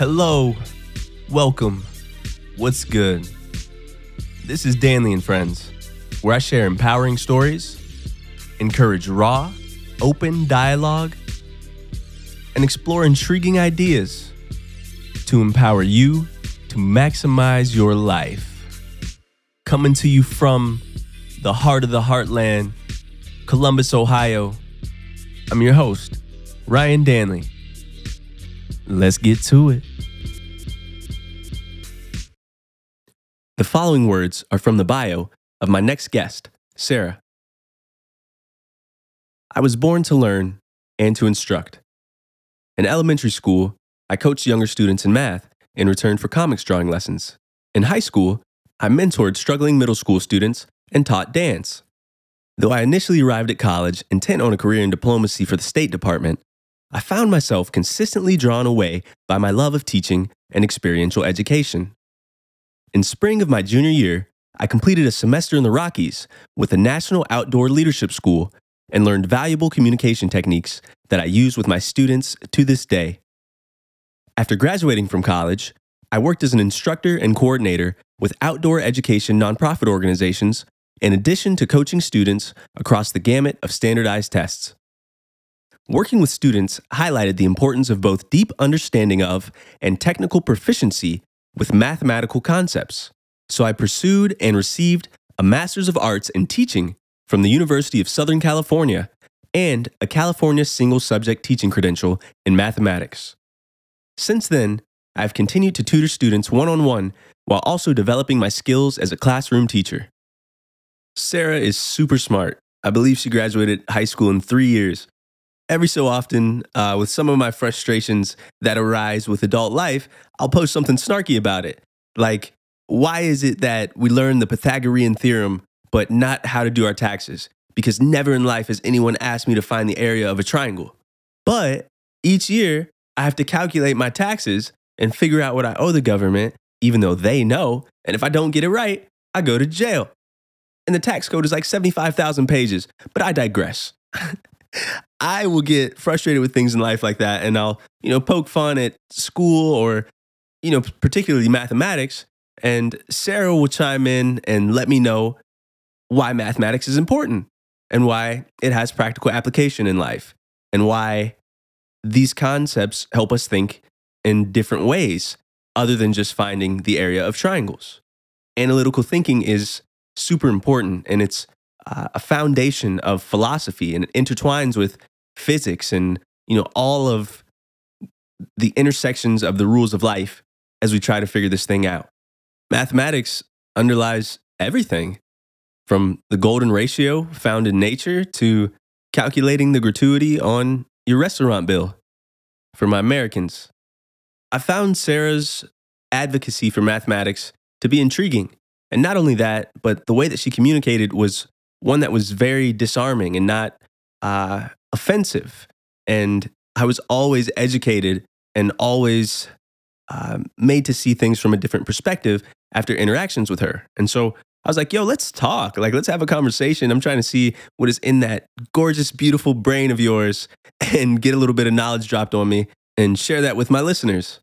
Hello, welcome, what's good? This is Danley and Friends, where I share empowering stories, encourage raw, open dialogue, and explore intriguing ideas to empower you to maximize your life. Coming to you from the heart of the heartland, Columbus, Ohio, I'm your host, Ryan Danley. Let's get to it. The following words are from the bio of my next guest, Sarah. I was born to learn and to instruct. In elementary school, I coached younger students in math in return for comics drawing lessons. In high school, I mentored struggling middle school students and taught dance. Though I initially arrived at college intent on a career in diplomacy for the State Department, I found myself consistently drawn away by my love of teaching and experiential education. In spring of my junior year, I completed a semester in the Rockies with the National Outdoor Leadership School and learned valuable communication techniques that I use with my students to this day. After graduating from college, I worked as an instructor and coordinator with outdoor education nonprofit organizations in addition to coaching students across the gamut of standardized tests. Working with students highlighted the importance of both deep understanding of and technical proficiency with mathematical concepts, so I pursued and received a Master's of Arts in Teaching from the University of Southern California and a California Single Subject Teaching Credential in Mathematics. Since then, I've continued to tutor students one-on-one while also developing my skills as a classroom teacher. Sarah is super smart. I believe she graduated high school in 3 years. Every so often, with some of my frustrations that arise with adult life, I'll post something snarky about it. Like, why is it that we learn the Pythagorean theorem, but not how to do our taxes? Because never in life has anyone asked me to find the area of a triangle. But each year, I have to calculate my taxes and figure out what I owe the government, even though they know. And if I don't get it right, I go to jail. And the tax code is like 75,000 pages, but I digress. I will get frustrated with things in life like that, and I'll, poke fun at school or, particularly mathematics, and Sarah will chime in and let me know why mathematics is important and why it has practical application in life and why these concepts help us think in different ways other than just finding the area of triangles. Analytical thinking is super important, and it's a foundation of philosophy, and it intertwines with physics and, all of the intersections of the rules of life as we try to figure this thing out. Mathematics underlies everything, from the golden ratio found in nature to calculating the gratuity on your restaurant bill. For my Americans, I found Sarah's advocacy for mathematics to be intriguing. And not only that, but the way that she communicated was one that was very disarming and not offensive. And I was always educated and always made to see things from a different perspective after interactions with her. And so I was like, yo, let's talk. Like, let's have a conversation. I'm trying to see what is in that gorgeous, beautiful brain of yours and get a little bit of knowledge dropped on me and share that with my listeners.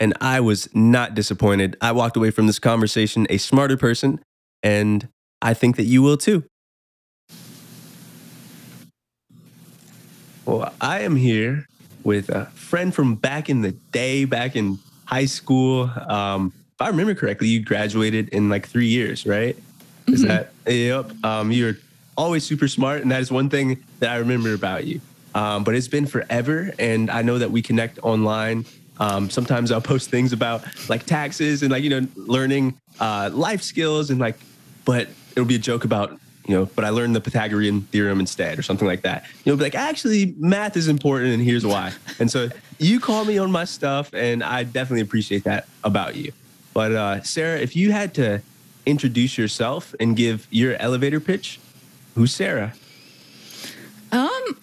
And I was not disappointed. I walked away from this conversation a smarter person, and I think that you will too. Well, I am here with a friend from back in the day, back in high school. If I remember correctly, you graduated in like 3 years, right? Mm-hmm. Is that? Yep. You're always super smart, and that is one thing that I remember about you. But it's been forever, and I know that we connect online. Sometimes I'll post things about like taxes and like, learning life skills and like, but it'll be a joke about, but I learned the Pythagorean theorem instead or something like that. Be like, actually, math is important and here's why. And so you call me on my stuff, and I definitely appreciate that about you. But Sarah, if you had to introduce yourself and give your elevator pitch, who's Sarah?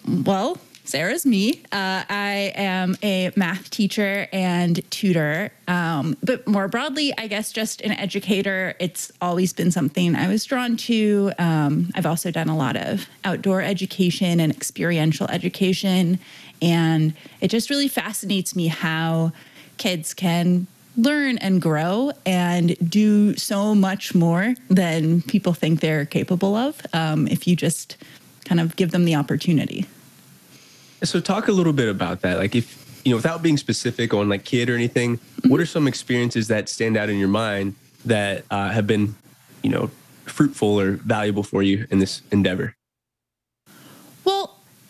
Well, Sarah's me. I am a math teacher and tutor, but more broadly, I guess just an educator. It's always been something I was drawn to. I've also done a lot of outdoor education and experiential education, and it just really fascinates me how kids can learn and grow and do so much more than people think they're capable of if you just kind of give them the opportunity. So talk a little bit about that. Like if, you know, without being specific on like kid or anything, what are some experiences that stand out in your mind that have been, you know, fruitful or valuable for you in this endeavor?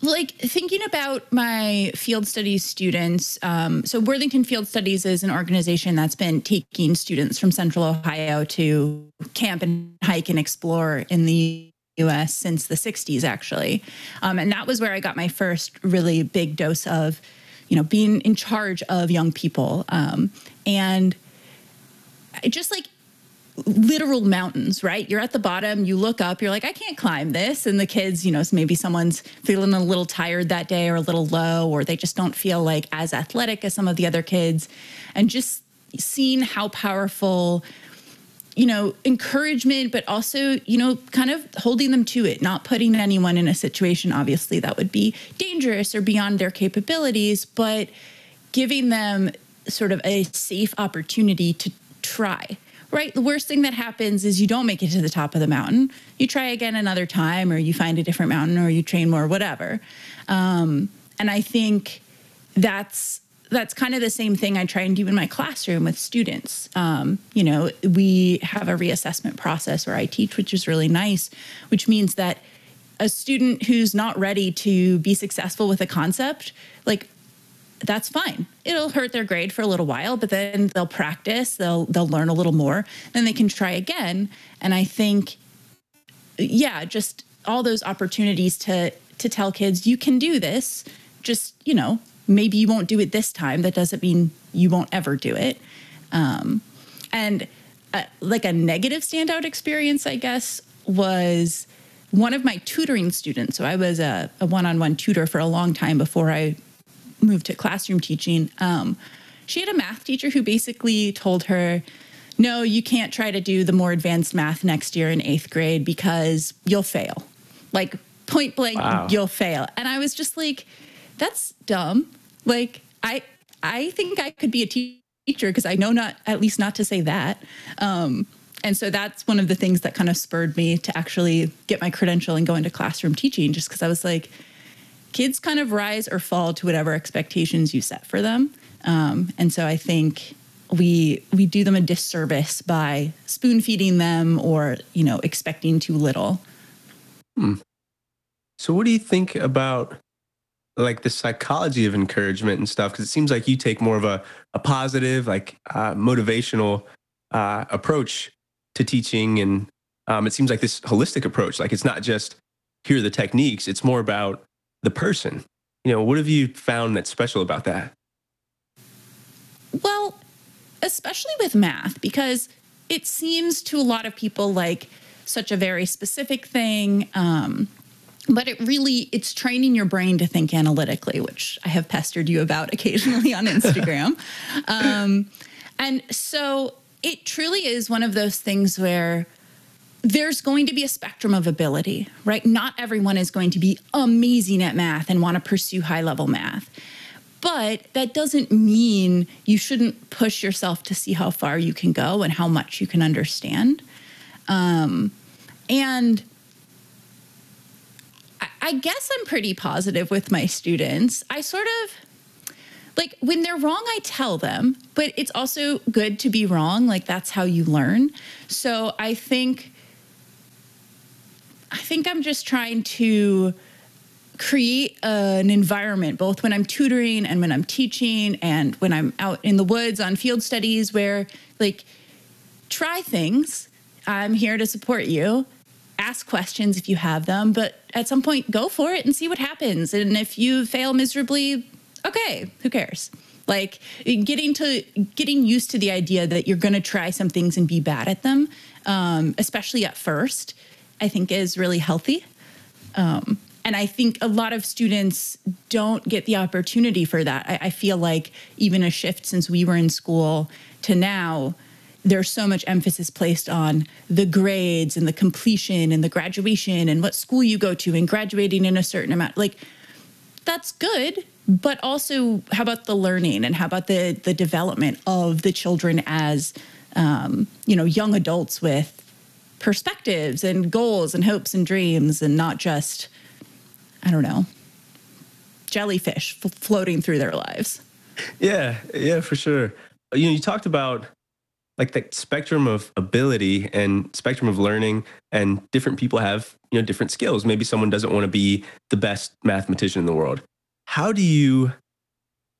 Like thinking about my field studies students, so Worthington Field Studies is an organization that's been taking students from Central Ohio to camp and hike and explore in the U.S. since the 60s, actually. And that was where I got my first really big dose of, you know, being in charge of young people. And just like literal mountains, right? You're at the bottom, you look up, you're like, I can't climb this. And the kids, you know, maybe someone's feeling a little tired that day or a little low, or they just don't feel like as athletic as some of the other kids. And just seeing how powerful, you know, encouragement, but also, you know, kind of holding them to it, not putting anyone in a situation, obviously, that would be dangerous or beyond their capabilities, but giving them sort of a safe opportunity to try. Right? The worst thing that happens is you don't make it to the top of the mountain. You try again another time, or you find a different mountain, or you train more, whatever. And I think that's kind of the same thing I try and do in my classroom with students. You know, we have a reassessment process where I teach, which is really nice, which means that a student who's not ready to be successful with a concept, like, that's fine. It'll hurt their grade for a little while, but then they'll practice, they'll learn a little more, then they can try again. And I think, yeah, just all those opportunities to tell kids, you can do this, just, you know, maybe you won't do it this time. That doesn't mean you won't ever do it. And like a negative standout experience, I guess, was one of my tutoring students. So I was a one-on-one tutor for a long time before I moved to classroom teaching. She had a math teacher who basically told her, no, you can't try to do the more advanced math next year in eighth grade because you'll fail. Like point blank, wow. You'll fail. And I was just like, that's dumb. Like I think I could be a teacher because I know at least not to say that. And so that's one of the things that kind of spurred me to actually get my credential and go into classroom teaching, just because I was like, kids kind of rise or fall to whatever expectations you set for them. And so I think we do them a disservice by spoon feeding them or, you know, expecting too little. So what do you think about like the psychology of encouragement and stuff? Because it seems like you take more of a positive, like motivational approach to teaching. And it seems like this holistic approach, like it's not just here are the techniques, it's more about the person. You know, what have you found that's special about that? Well, especially with math, because it seems to a lot of people like such a very specific thing, but it's training your brain to think analytically, which I have pestered you about occasionally on Instagram. And so it truly is one of those things where there's going to be a spectrum of ability, right? Not everyone is going to be amazing at math and want to pursue high-level math. But that doesn't mean you shouldn't push yourself to see how far you can go and how much you can understand. And I guess I'm pretty positive with my students. I sort of... like when they're wrong, I tell them, but it's also good to be wrong. Like that's how you learn. So I think I'm just trying to create an environment, both when I'm tutoring and when I'm teaching and when I'm out in the woods on field studies, where like try things. I'm here to support you. Ask questions if you have them, but at some point go for it and see what happens. And if you fail miserably, okay, who cares? Like getting used to the idea that you're going to try some things and be bad at them, especially at first, I think is really healthy. And I think a lot of students don't get the opportunity for that. I feel like even a shift since we were in school to now, there's so much emphasis placed on the grades and the completion and the graduation and what school you go to and graduating in a certain amount. Like that's good. But also, how about the learning and how about the development of the children as, you know, young adults with perspectives and goals and hopes and dreams, and not just, I don't know, jellyfish floating through their lives. Yeah, yeah, for sure. You know, you talked about like the spectrum of ability and spectrum of learning, and different people have, you know, different skills. Maybe someone doesn't want to be the best mathematician in the world. How do you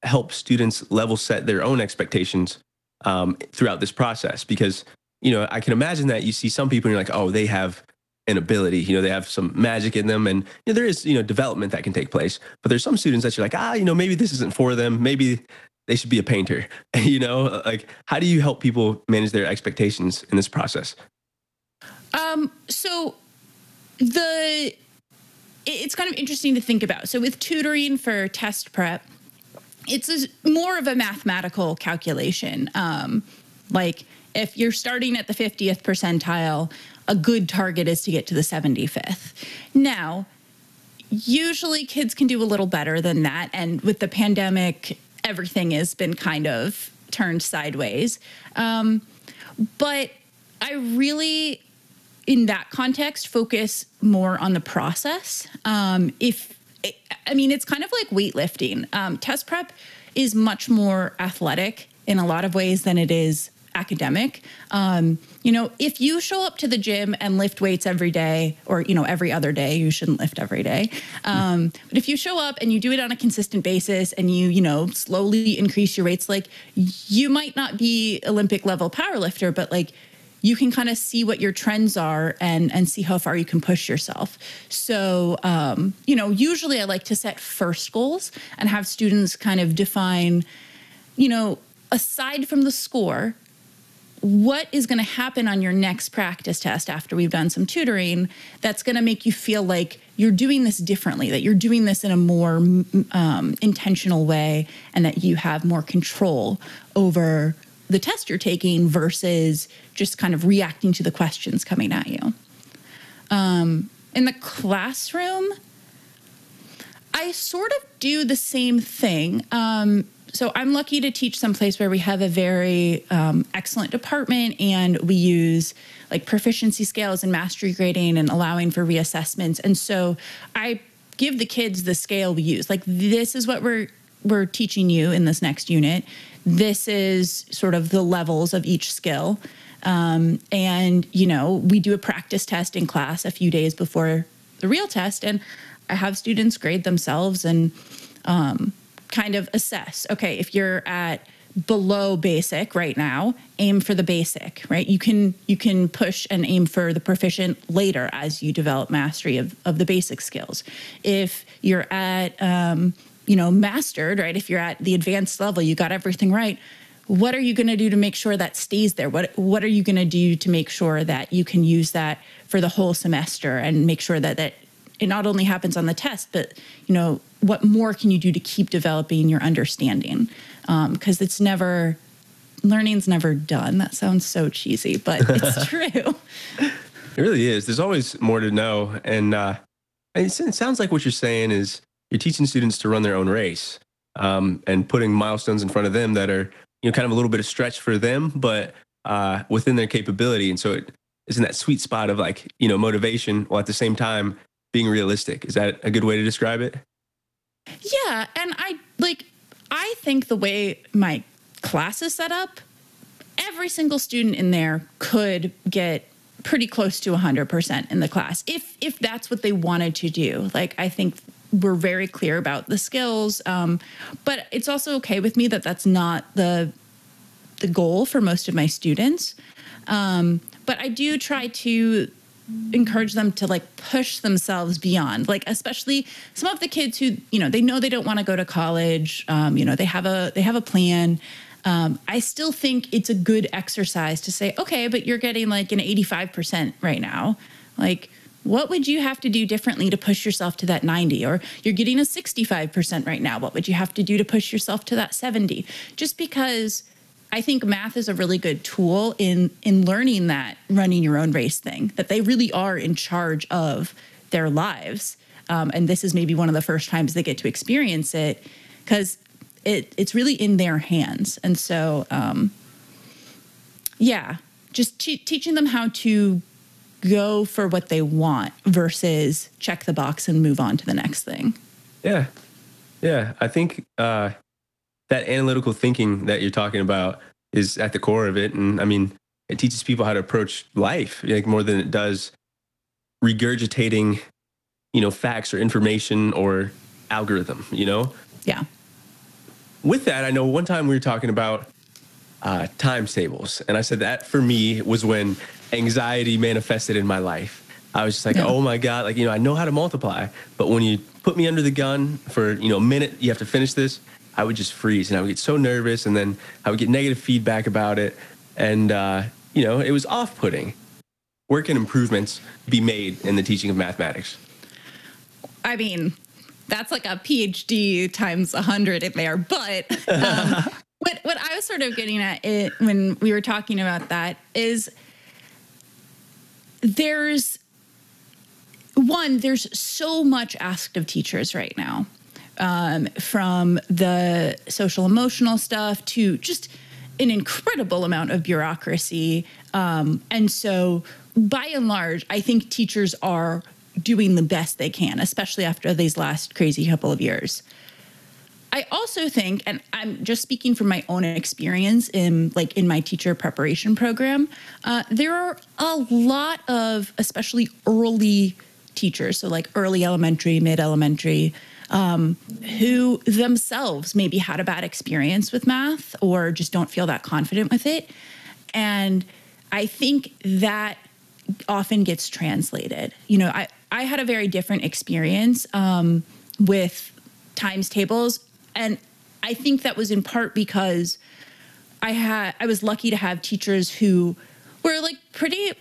help students level set their own expectations throughout this process? Because, you know, I can imagine that you see some people and you're like, oh, they have an ability, you know, they have some magic in them, and you know, there is, you know, development that can take place. But there's some students that you're like, ah, you know, maybe this isn't for them. Maybe they should be a painter. You know, like, how do you help people manage their expectations in this process? It's kind of interesting to think about. So with tutoring for test prep, it's more of a mathematical calculation. Like if you're starting at the 50th percentile, a good target is to get to the 75th. Now, usually kids can do a little better than that. And with the pandemic, everything has been kind of turned sideways. But I really, in that context, focus more on the process. It's kind of like weightlifting. Test prep is much more athletic in a lot of ways than it is academic. You know, if you show up to the gym and lift weights every day, or, you know, every other day — you shouldn't lift every day. But if you show up and you do it on a consistent basis and you know, slowly increase your weights, like, you might not be Olympic level power lifter, but like, you can kind of see what your trends are and see how far you can push yourself. So, you know, usually I like to set first goals and have students kind of define, you know, aside from the score, what is going to happen on your next practice test after we've done some tutoring that's going to make you feel like you're doing this differently, that you're doing this in a more intentional way, and that you have more control over the test you're taking versus just kind of reacting to the questions coming at you. In the classroom, I sort of do the same thing. So I'm lucky to teach someplace where we have a very excellent department, and we use like proficiency scales and mastery grading and allowing for reassessments. And so I give the kids the scale we use. Like, this is what we're teaching you in this next unit. This is sort of the levels of each skill. And, you know, we do a practice test in class a few days before the real test, and I have students grade themselves and kind of assess, okay, if you're at below basic right now, aim for the basic, right? You can push and aim for the proficient later as you develop mastery of the basic skills. If you're at, you know, mastered, right? If you're at the advanced level, you got everything right. What are you going to do to make sure that stays there? What are you going to do to make sure that you can use that for the whole semester and make sure that it not only happens on the test, but, you know, what more can you do to keep developing your understanding? Because learning's never done. That sounds so cheesy, but it's true. It really is. There's always more to know. And it sounds like what you're saying is, you're teaching students to run their own race, and putting milestones in front of them that are, you know, kind of a little bit of stretch for them, but within their capability. And so it is in that sweet spot of, like, you know, motivation while at the same time being realistic. Is that a good way to describe it? Yeah. And I think the way my class is set up, every single student in there could get pretty close to 100% in the class if that's what they wanted to do. Like, I think we're very clear about the skills, but it's also okay with me that that's not the goal for most of my students. But I do try to encourage them to, like, push themselves beyond, like, especially some of the kids who, you know they don't want to go to college. You know, they have a plan. I still think it's a good exercise to say, okay, but you're getting like an 85% right now. Like, what would you have to do differently to push yourself to that 90? Or you're getting a 65% right now. What would you have to do to push yourself to that 70? Just because I think math is a really good tool in learning that running your own race thing, that they really are in charge of their lives. And this is maybe one of the first times they get to experience it. because it's really in their hands. And so, yeah, just teaching them how to go for what they want versus check the box and move on to the next thing. Yeah. Yeah. I think that analytical thinking that you're talking about is at the core of it. And I mean, it teaches people how to approach life, like, more than it does regurgitating, you know, facts or information or algorithm, you know? Yeah. With that, I know one time we were talking about times tables. And I said that for me was when anxiety manifested in my life. I was just like, oh my God, like, you know, I know how to multiply, but when you put me under the gun for, you know, a minute, you have to finish this, I would just freeze and I would get so nervous, and then I would get negative feedback about it. And, you know, it was off-putting. Where can improvements be made in the teaching of mathematics? I mean, that's like a PhD times 100 in there. But what I was sort of getting at it when we were talking about that is there's so much asked of teachers right now, from the social emotional stuff to just an incredible amount of bureaucracy. And so by and large, I think teachers are doing the best they can, especially after these last crazy couple of years. I also think, and I'm just speaking from my own experience in my teacher preparation program, there are a lot of, especially early teachers, so like early elementary, mid-elementary, who themselves maybe had a bad experience with math or just don't feel that confident with it. And I think that often gets translated. You know, I had a very different experience with times tables. And I think that was in part because I was lucky to have teachers who were like pretty,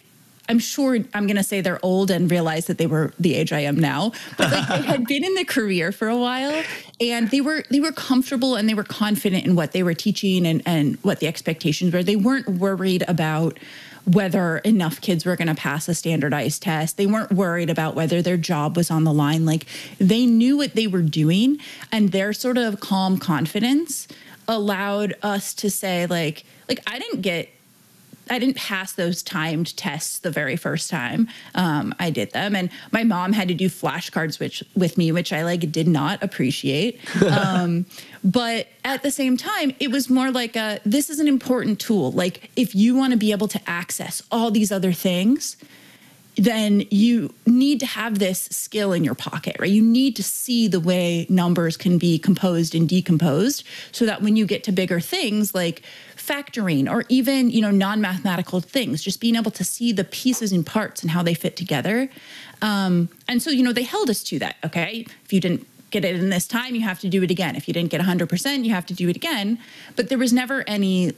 I'm sure I'm going to say they're old and realize that they were the age I am now, but like they had been in the career for a while, and they were comfortable and they were confident in what they were teaching and what the expectations were. They weren't worried about whether enough kids were going to pass a standardized test. They weren't worried about whether their job was on the line. Like, they knew what they were doing, and their sort of calm confidence allowed us to say, like I didn't pass those timed tests the very first time I did them. And my mom had to do flashcards with me, which I like did not appreciate. But at the same time, it was more like this is an important tool. Like, if you want to be able to access all these other things, then you need to have this skill in your pocket, right? You need to see the way numbers can be composed and decomposed so that when you get to bigger things like factoring or even, you know, non-mathematical things, just being able to see the pieces and parts and how they fit together. And so, you know, they held us to that, okay? If you didn't get it in this time, you have to do it again. If you didn't get 100%, you have to do it again. But there was never any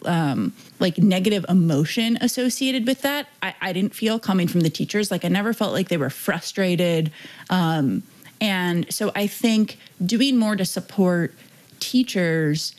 like negative emotion associated with that. I didn't feel, coming from the teachers, like I never felt like they were frustrated. And so I think doing more to support teachers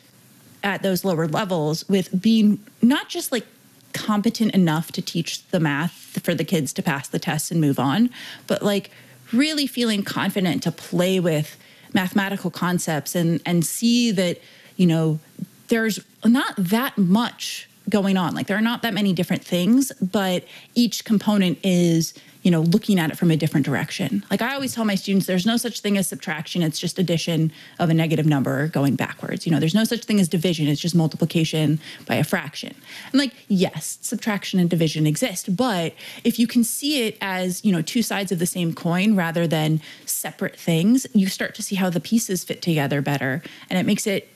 at those lower levels with being not just like competent enough to teach the math for the kids to pass the tests and move on, but like really feeling confident to play with mathematical concepts and see that, you know, there's not that much going on. Like, there are not that many different things, but each component is, you know, looking at it from a different direction. Like, I always tell my students, there's no such thing as subtraction. It's just addition of a negative number going backwards. You know, there's no such thing as division. It's just multiplication by a fraction. And like, yes, subtraction and division exist, but if you can see it as, you know, two sides of the same coin rather than separate things, you start to see how the pieces fit together better. And it makes it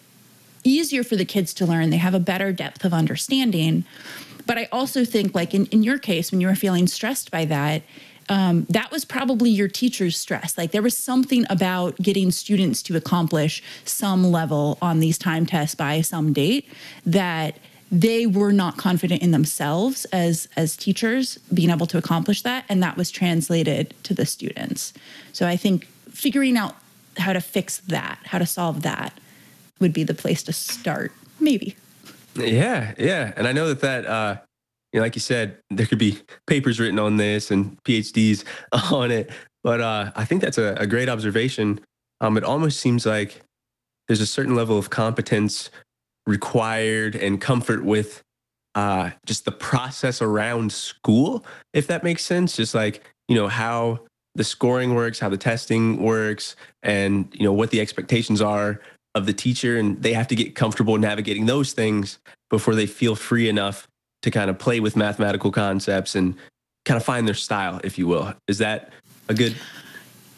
easier for the kids to learn. They have a better depth of understanding. But I also think, like in your case, when you were feeling stressed by that, that was probably your teacher's stress. Like, there was something about getting students to accomplish some level on these time tests by some date that they were not confident in themselves as teachers being able to accomplish that. And that was translated to the students. So I think figuring out how to fix that, how to solve that, would be the place to start, maybe. Yeah, yeah. And I know that you know, like you said, there could be papers written on this and PhDs on it. But I think that's a great observation. It almost seems like there's a certain level of competence required and comfort with just the process around school, if that makes sense. Just like, you know, how the scoring works, how the testing works, and, you know, what the expectations are of the teacher. And they have to get comfortable navigating those things before they feel free enough to kind of play with mathematical concepts and kind of find their style, if you will. Is that a good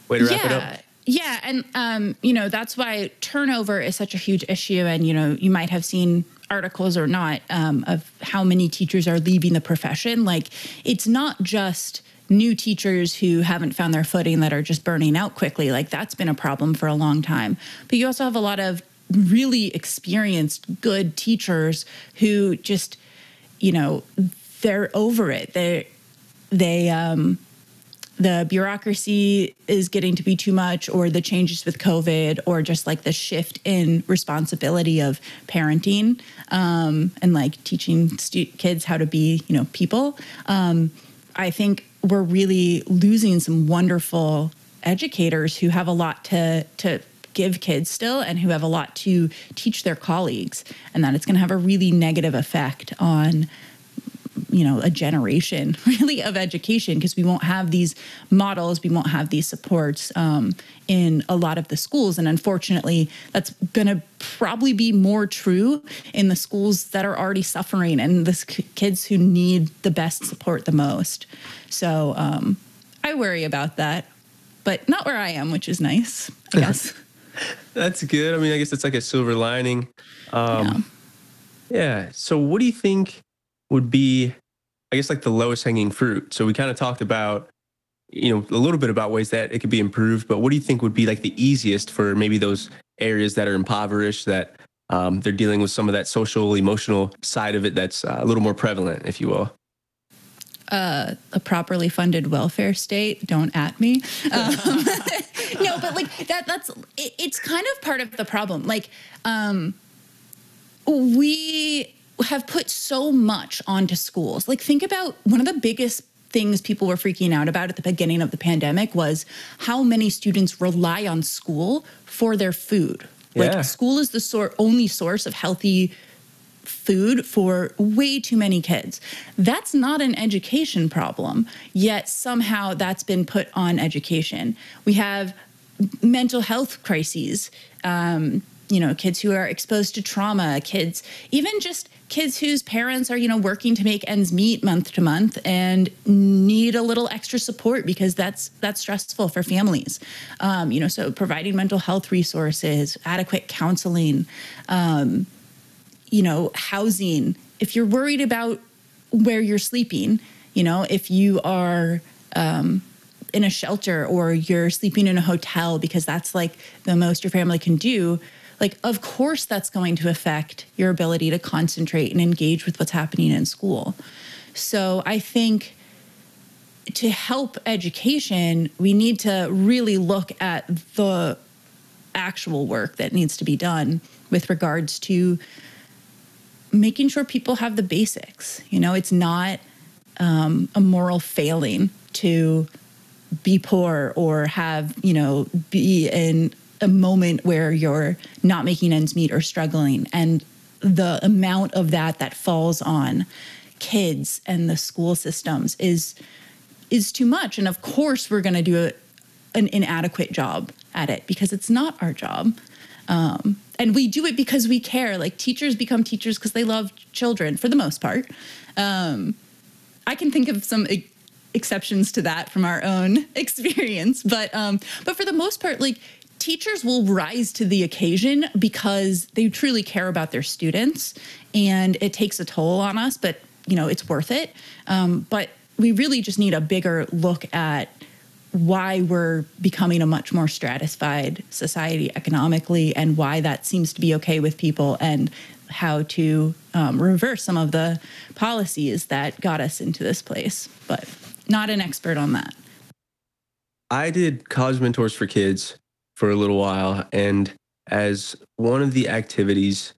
way to wrap it up? Yeah. And, you know, that's why turnover is such a huge issue. And, you know, you might have seen articles or not of how many teachers are leaving the profession. Like, it's not just new teachers who haven't found their footing that are just burning out quickly. Like, that's been a problem for a long time. But you also have a lot of really experienced, good teachers who just, you know, they're over it. The bureaucracy is getting to be too much, or the changes with COVID, or just like the shift in responsibility of parenting and like teaching kids how to be, you know, people. I think we're really losing some wonderful educators who have a lot to give kids still, and who have a lot to teach their colleagues, and that it's going to have a really negative effect on, you know, a generation really of education, because we won't have these models, we won't have these supports in a lot of the schools. And unfortunately, that's going to probably be more true in the schools that are already suffering and the kids who need the best support the most. So I worry about that, but not where I am, which is nice, I guess. That's good. I mean, I guess it's like a silver lining. Yeah. So what do you think would be, I guess, like the lowest hanging fruit? So we kind of talked about, you know, a little bit about ways that it could be improved, but what do you think would be like the easiest for maybe those areas that are impoverished, that they're dealing with some of that social, emotional side of it that's a little more prevalent, if you will? A properly funded welfare state. Don't at me. No, but like it's kind of part of the problem. Like we have put so much onto schools. Like, think about one of the biggest things people were freaking out about at the beginning of the pandemic was how many students rely on school for their food. Yeah. Like, school is the only source of healthy food for way too many kids. That's not an education problem, yet somehow that's been put on education. We have mental health crises, you know, kids who are exposed to trauma, kids, even just kids whose parents are, you know, working to make ends meet month to month and need a little extra support because that's stressful for families. You know, so providing mental health resources, adequate counseling, you know, housing. If you're worried about where you're sleeping, you know, if you are in a shelter or you're sleeping in a hotel because that's like the most your family can do, like, of course, that's going to affect your ability to concentrate and engage with what's happening in school. So I think to help education, we need to really look at the actual work that needs to be done with regards to making sure people have the basics. You know, it's not a moral failing to be poor or have, you know, be in a moment where you're not making ends meet or struggling. And the amount of that falls on kids and the school systems is too much. And of course, we're going to do an inadequate job at it because it's not our job. And we do it because we care. Like, teachers become teachers because they love children for the most part. I can think of some exceptions to that from our own experience. But for the most part, like, teachers will rise to the occasion because they truly care about their students, and it takes a toll on us, but, you know, it's worth it. But we really just need a bigger look at why we're becoming a much more stratified society economically and why that seems to be okay with people, and how to reverse some of the policies that got us into this place. But not an expert on that. I did College Mentors for Kids for a little while, and as one of the activities,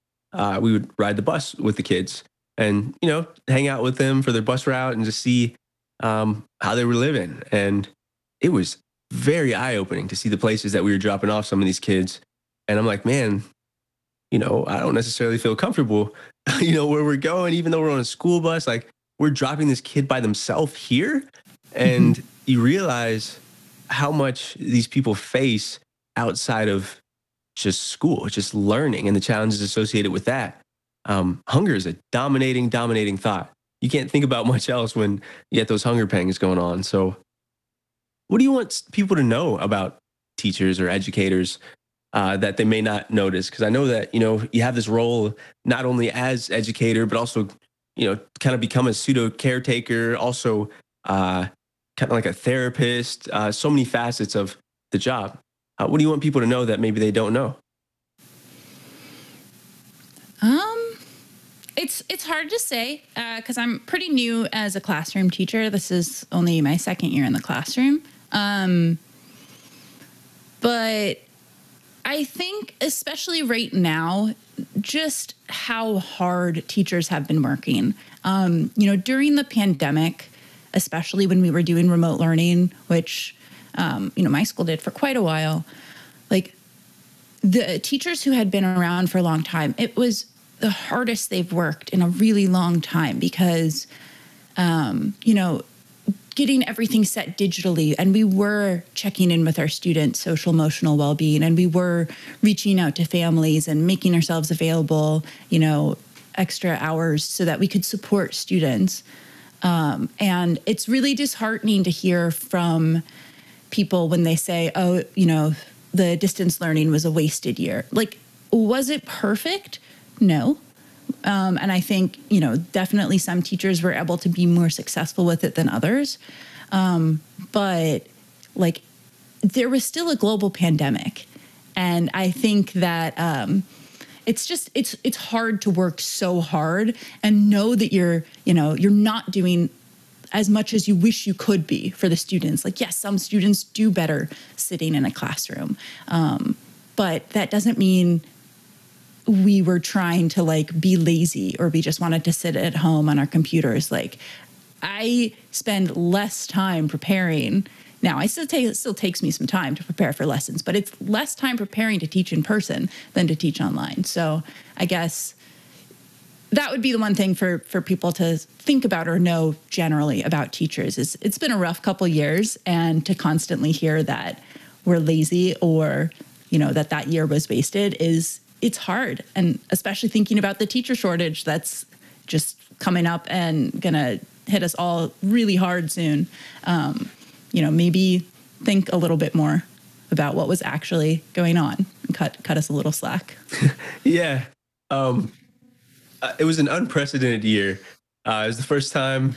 we would ride the bus with the kids and, you know, hang out with them for their bus route and just see how they were living. And it was very eye-opening to see the places that we were dropping off some of these kids. And I'm like, man, you know, I don't necessarily feel comfortable, you know, where we're going, even though we're on a school bus, like we're dropping this kid by themselves here. And you realize how much these people face outside of just school, just learning and the challenges associated with that. Hunger is a dominating thought. You can't think about much else when you get those hunger pangs going on. So what do you want people to know about teachers or educators that they may not notice? Because I know that, you know, you have this role not only as educator, but also, you know, kind of become a pseudo caretaker, also kind of like a therapist, so many facets of the job. What do you want people to know that maybe they don't know? It's hard to say because I'm pretty new as a classroom teacher. This is only my second year in the classroom. But I think especially right now, just how hard teachers have been working. You know, during the pandemic, especially when we were doing remote learning, which, you know, my school did for quite a while, like the teachers who had been around for a long time, it was the hardest they've worked in a really long time because, you know, getting everything set digitally, and we were checking in with our students' social emotional well-being, and we were reaching out to families and making ourselves available, you know, extra hours so that we could support students. And it's really disheartening to hear from people when they say, oh, you know, the distance learning was a wasted year. Like, was it perfect? No. And I think, you know, definitely some teachers were able to be more successful with it than others. But like there was still a global pandemic. And I think that it's just, it's hard to work so hard and know that you're, you know, you're not doing as much as you wish you could be for the students. Like, yes, some students do better sitting in a classroom. But that doesn't mean we were trying to like be lazy or we just wanted to sit at home on our computers. Like I spend less time preparing. Now I still take, it still takes me some time to prepare for lessons, but it's less time preparing to teach in person than to teach online. So I guess that would be the one thing for people to think about or know generally about teachers is it's been a rough couple years, and to constantly hear that we're lazy or, you know, that that year was wasted is, it's hard, and especially thinking about the teacher shortage that's just coming up and gonna hit us all really hard soon. You know, maybe think a little bit more about what was actually going on and cut us a little slack. Yeah, it was an unprecedented year. It was the first time.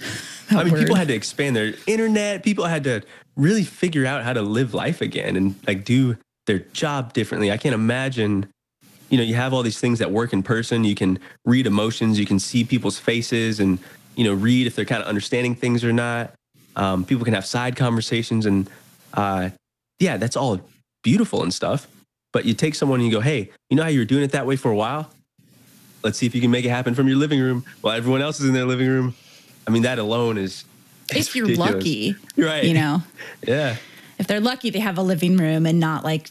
People had to expand their internet. People had to really figure out how to live life again and like do their job differently. I can't imagine. You know, you have all these things that work in person. You can read emotions. You can see people's faces and, you know, read if they're kind of understanding things or not. People can have side conversations. And yeah, that's all beautiful and stuff. But you take someone and you go, hey, you know how you were doing it that way for a while? Let's see if you can make it happen from your living room while everyone else is in their living room. I mean, that alone is if you're ridiculous. Lucky. Right. You know? Yeah. If they're lucky, they have a living room and not like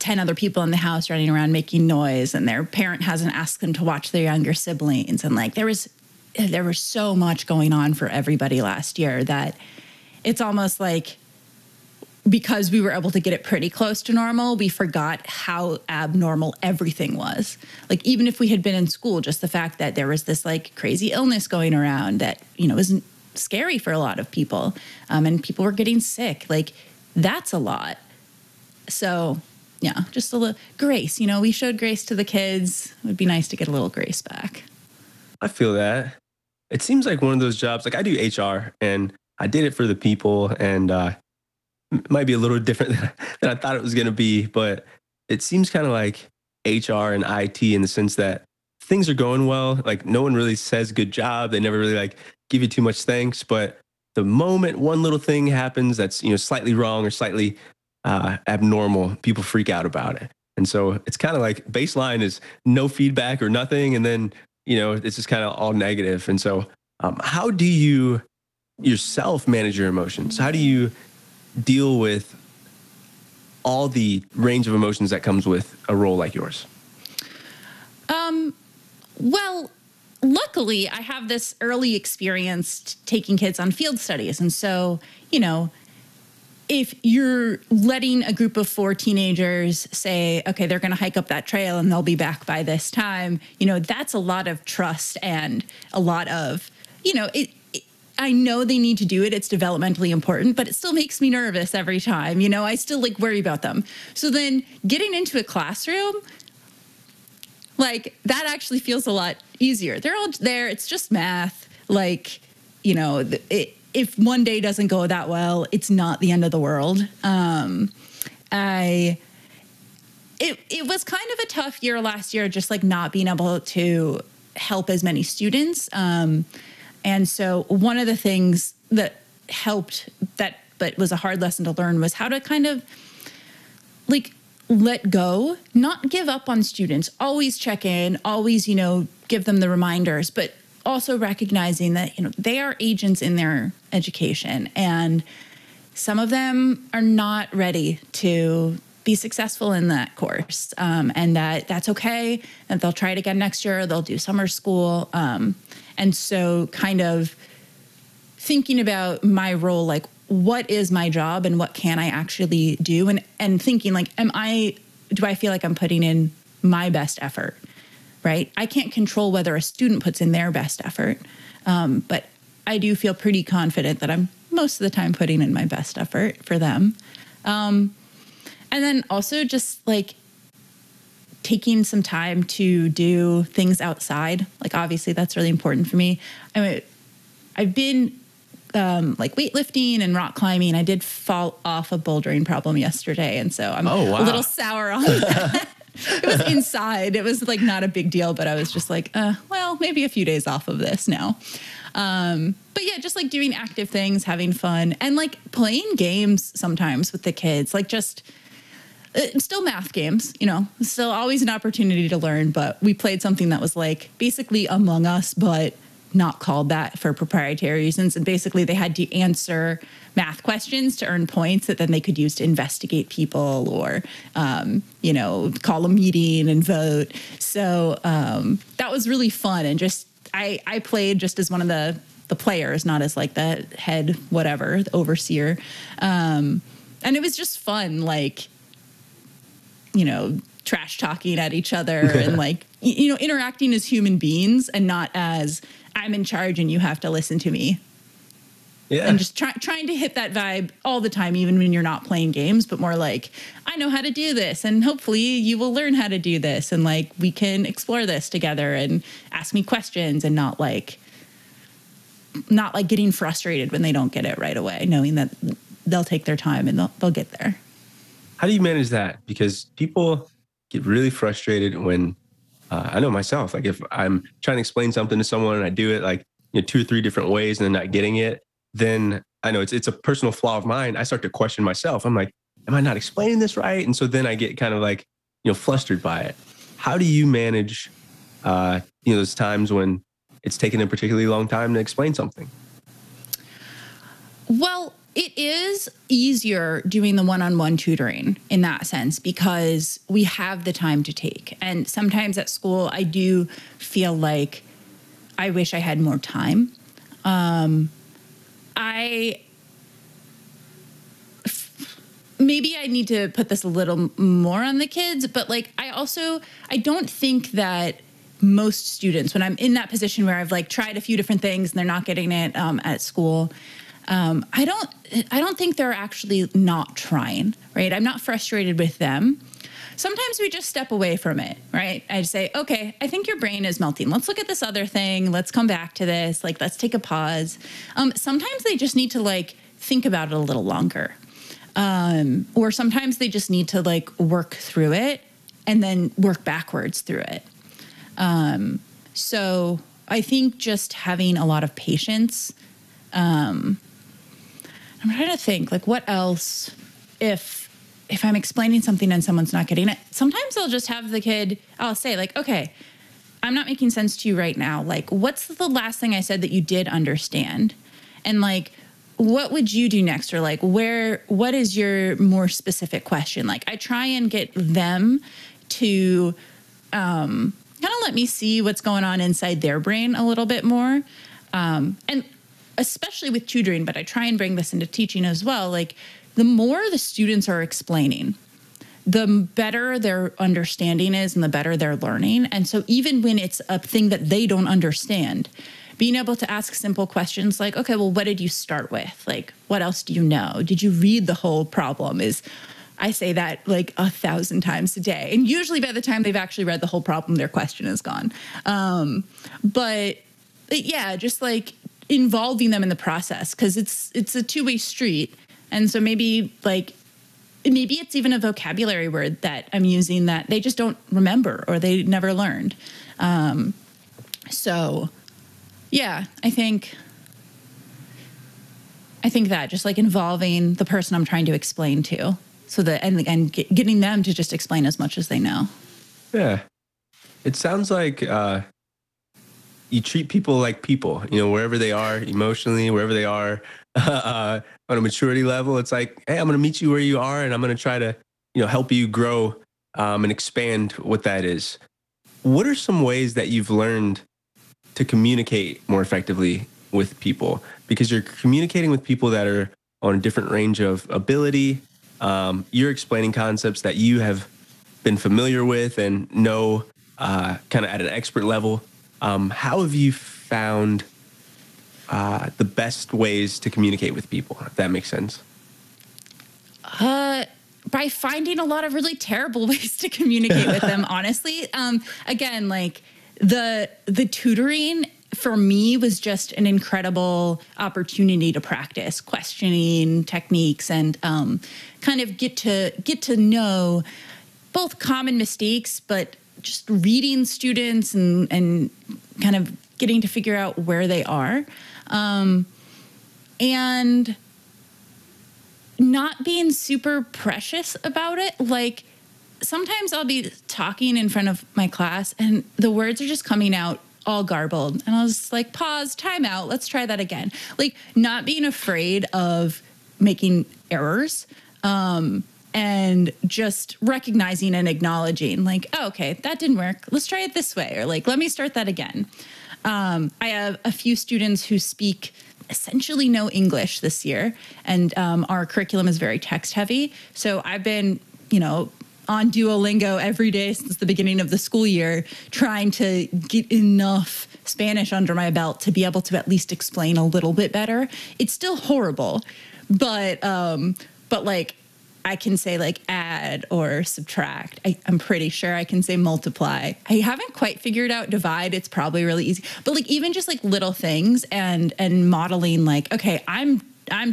10 other people in the house running around making noise, and their parent hasn't asked them to watch their younger siblings. And like, there was so much going on for everybody last year that it's almost like because we were able to get it pretty close to normal, we forgot how abnormal everything was. Like, even if we had been in school, just the fact that there was this like crazy illness going around that, you know, isn't scary for a lot of people. And people were getting sick. Like, that's a lot. So yeah, just a little grace. You know, we showed grace to the kids. It would be nice to get a little grace back. I feel that. It seems like one of those jobs, like I do HR and I did it for the people, and it might be a little different than I thought it was going to be, but it seems kind of like HR and IT in the sense that things are going well. Like no one really says good job. They never really like give you too much thanks. But the moment one little thing happens that's, you know, slightly wrong or slightly abnormal, people freak out about it. And so it's kind of like baseline is no feedback or nothing. And then, you know, it's just kind of all negative. And so how do you yourself manage your emotions? How do you deal with all the range of emotions that comes with a role like yours? Well, luckily I have this early experience taking kids on field studies. And so, you know, if you're letting a group of 4 teenagers say, okay, they're going to hike up that trail and they'll be back by this time, you know, that's a lot of trust and a lot of, you know, I know they need to do it. It's developmentally important, but it still makes me nervous every time. You know, I still like worry about them. So then getting into a classroom, like that actually feels a lot easier. They're all there. It's just math. Like, you know, if one day doesn't go that well, it's not the end of the world. It was kind of a tough year last year, just like not being able to help as many students. And so one of the things that helped that, but was a hard lesson to learn, was how to kind of like let go, not give up on students, always check in, always, you know, give them the reminders, but also recognizing that, you know, they are agents in their education and some of them are not ready to be successful in that course, and that's okay, and they'll try it again next year, they'll do summer school, and so kind of thinking about my role, like what is my job and what can I actually do, and thinking like, do I feel like I'm putting in my best effort? Right? I can't control whether a student puts in their best effort, but I do feel pretty confident that I'm most of the time putting in my best effort for them. And then also just like taking some time to do things outside. Like obviously that's really important for me. I mean, I've been like weightlifting and rock climbing. I did fall off a bouldering problem yesterday, and so I'm a little sour on that. It was inside. It was like not a big deal, but I was just like, well, maybe a few days off of this now. But yeah, just like doing active things, having fun, and like playing games sometimes with the kids, like just still math games, you know, still always an opportunity to learn. But we played something that was like basically Among Us, but not called that for proprietary reasons. And basically they had to answer math questions to earn points that then they could use to investigate people or, you know, call a meeting and vote. So that was really fun. And just I played just as one of the players, not as like the head whatever, the overseer. And it was just fun, like, you know, trash talking at each other and like, you know, interacting as human beings and not as I'm in charge and you have to listen to me. Yeah. And just trying to hit that vibe all the time, even when you're not playing games, but more like, I know how to do this and hopefully you will learn how to do this. And like, we can explore this together and ask me questions and not like getting frustrated when they don't get it right away, knowing that they'll take their time and they'll get there. How do you manage that? Because people get really frustrated when, I know myself, like if I'm trying to explain something to someone and I do it like, you know, 2 or 3 different ways and they're not getting it, then I know it's a personal flaw of mine. I start to question myself. I'm like, am I not explaining this right? And so then I get kind of like, you know, flustered by it. How do you manage, you know, those times when it's taken a particularly long time to explain something? Well, it is easier doing the one-on-one tutoring in that sense because we have the time to take. And sometimes at school, I do feel like I wish I had more time. Maybe I need to put this a little more on the kids, but like I don't think that most students, when I'm in that position where I've like tried a few different things and they're not getting it at school, I don't think they're actually not trying, right? I'm not frustrated with them. Sometimes we just step away from it, right? I say, okay, I think your brain is melting. Let's look at this other thing. Let's come back to this. Like, let's take a pause. Sometimes they just need to like think about it a little longer. Or sometimes they just need to like work through it and then work backwards through it. So I think just having a lot of patience. I'm trying to think like what else if I'm explaining something and someone's not getting it. Sometimes I'll just have the kid, I'll say like, okay, I'm not making sense to you right now. Like, what's the last thing I said that you did understand? And like, what would you do next? Or like, what is your more specific question? Like I try and get them to kind of let me see what's going on inside their brain a little bit more. And especially with tutoring, but I try and bring this into teaching as well. Like, the more the students are explaining, the better their understanding is and the better they're learning. And so even when it's a thing that they don't understand, being able to ask simple questions like, okay, well, what did you start with? Like, what else do you know? Did you read the whole problem? Is, I say that like 1,000 times a day. And usually by the time they've actually read the whole problem, their question is gone. But yeah, just like involving them in the process, because it's a two-way street. And so maybe like, maybe it's even a vocabulary word that I'm using that they just don't remember or they never learned. So yeah, I think that just like involving the person I'm trying to explain to, so that, and getting them to just explain as much as they know. Yeah. It sounds like you treat people like people, you know, wherever they are emotionally, wherever they are on a maturity level. It's like, hey, I'm going to meet you where you are, and I'm going to try to, you know, help you grow and expand what that is. What are some ways that you've learned to communicate more effectively with people? Because you're communicating with people that are on a different range of ability. You're explaining concepts that you have been familiar with and know kind of at an expert level. How have you found the best ways to communicate with people, if that makes sense? By finding a lot of really terrible ways to communicate with them, honestly. Again, like the tutoring for me was just an incredible opportunity to practice questioning techniques and kind of get to know both common mistakes, but just reading students and kind of getting to figure out where they are. And not being super precious about it. Like, sometimes I'll be talking in front of my class and the words are just coming out all garbled. And I was just like, pause, time out, let's try that again. Like, not being afraid of making errors. And just recognizing and acknowledging, like, oh, okay, that didn't work, let's try it this way, or like, let me start that again. I have a few students who speak essentially no English this year, and our curriculum is very text heavy. So I've been, you know, on Duolingo every day since the beginning of the school year, trying to get enough Spanish under my belt to be able to at least explain a little bit better. It's still horrible, but like, I can say like add or subtract. I'm pretty sure I can say multiply. I haven't quite figured out divide. It's probably really easy. But like, even just like little things and modeling like, okay, I'm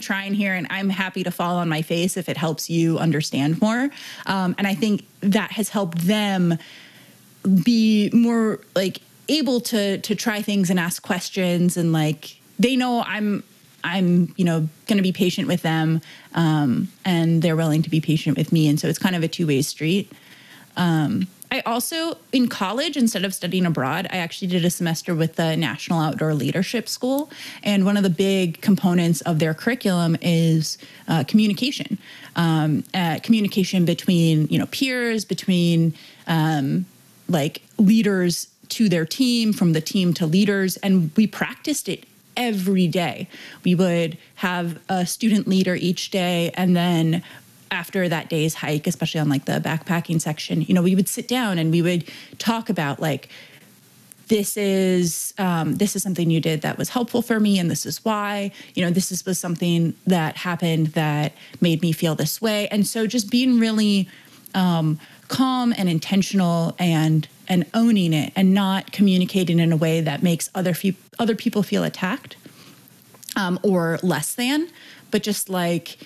trying here and I'm happy to fall on my face if it helps you understand more. And I think that has helped them be more like able to try things and ask questions, and like, they know I'm, you know, going to be patient with them, and they're willing to be patient with me. And so it's kind of a two-way street. I also, in college, instead of studying abroad, I actually did a semester with the National Outdoor Leadership School. And one of the big components of their curriculum is communication. Communication between, you know, peers, between like leaders to their team, from the team to leaders. And we practiced it every day. We would have a student leader each day, and then after that day's hike, especially on like the backpacking section, you know, we would sit down and we would talk about like, this is something you did that was helpful for me, and this is why, you know, this was something that happened that made me feel this way. And so just being really calm and intentional and owning it, and not communicating in a way that makes other people feel attacked or less than, but just like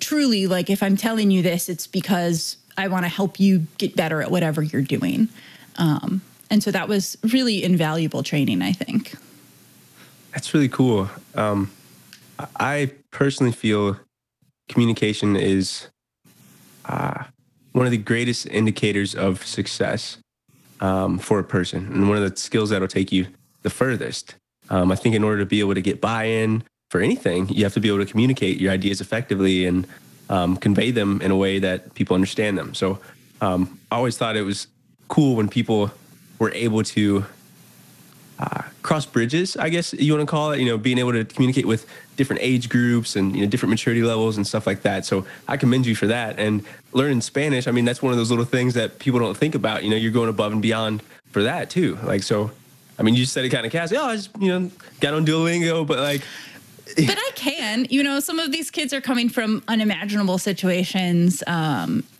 truly, like, if I'm telling you this, it's because I want to help you get better at whatever you're doing. And so that was really invaluable training, I think. That's really cool. I personally feel communication is one of the greatest indicators of success for a person, and one of the skills that'll take you the furthest. I think in order to be able to get buy-in for anything, you have to be able to communicate your ideas effectively and convey them in a way that people understand them. So I always thought it was cool when people we're able to cross bridges, I guess you want to call it, you know, being able to communicate with different age groups and, you know, different maturity levels and stuff like that. So I commend you for that. And learning Spanish, I mean, that's one of those little things that people don't think about. You know, you're going above and beyond for that too. Like, so, I mean, you said it kind of casually, I just, you know, got on Duolingo, but like. But I can, you know, some of these kids are coming from unimaginable situations. Like,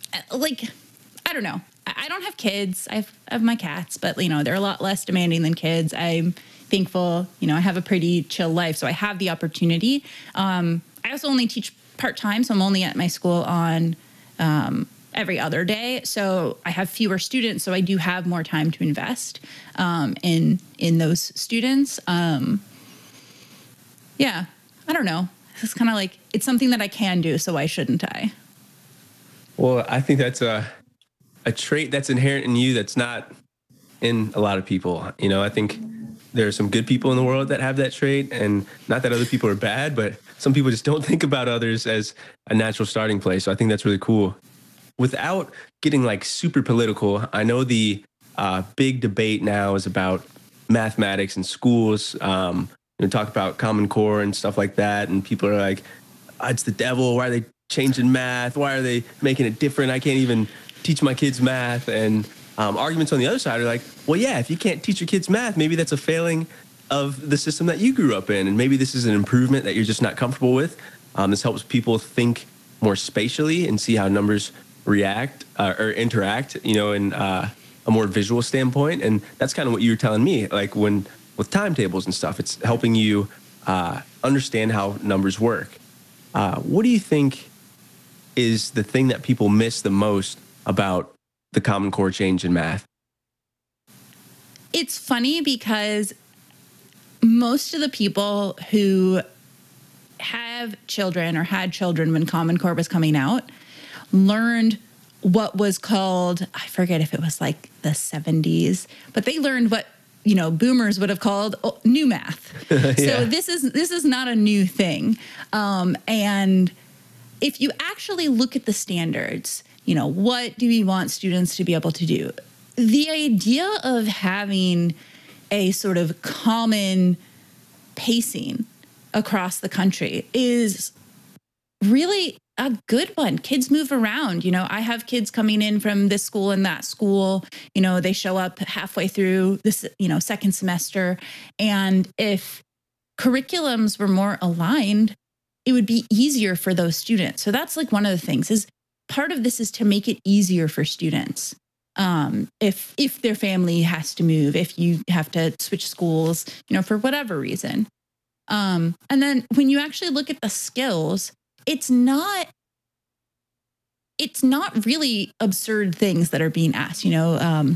I don't know. I don't have kids. I have my cats, but, you know, they're a lot less demanding than kids. I'm thankful, you know, I have a pretty chill life, so I have the opportunity. I also only teach part-time, so I'm only at my school on every other day. So I have fewer students, so I do have more time to invest in those students. Yeah, I don't know. It's kind of like, it's something that I can do, so why shouldn't I? Well, I think that's a trait that's inherent in you that's not in a lot of people. You know, I think there are some good people in the world that have that trait, and not that other people are bad, but some people just don't think about others as a natural starting place. So I think that's really cool. Without getting like super political, I know the big debate now is about mathematics in schools. You know, talk about Common Core and stuff like that. And people are like, oh, it's the devil. Why are they changing math? Why are they making it different? I can't even teach my kids math. And arguments on the other side are like, well, yeah, if you can't teach your kids math, maybe that's a failing of the system that you grew up in. And maybe this is an improvement that you're just not comfortable with. This helps people think more spatially and see how numbers react or interact, you know, in a more visual standpoint. And that's kind of what you were telling me, like when with timetables and stuff, it's helping you understand how numbers work. What do you think is the thing that people miss the most about the Common Core change in math? It's funny because most of the people who have children or had children when Common Core was coming out learned what was called, I forget if it was like the 70s, but they learned what, you know, boomers would have called new math. Yeah. So this is not a new thing. And if you actually look at the standards, you know, what do we want students to be able to do? The idea of having a sort of common pacing across the country is really a good one. Kids move around. You know, I have kids coming in from this school and that school. You know, they show up halfway through this, you know, second semester. And if curriculums were more aligned, it would be easier for those students. So that's like one of the things is part of this is to make it easier for students. If their family has to move, if you have to switch schools, you know, for whatever reason. And then when you actually look at the skills, it's not really absurd things that are being asked, you know,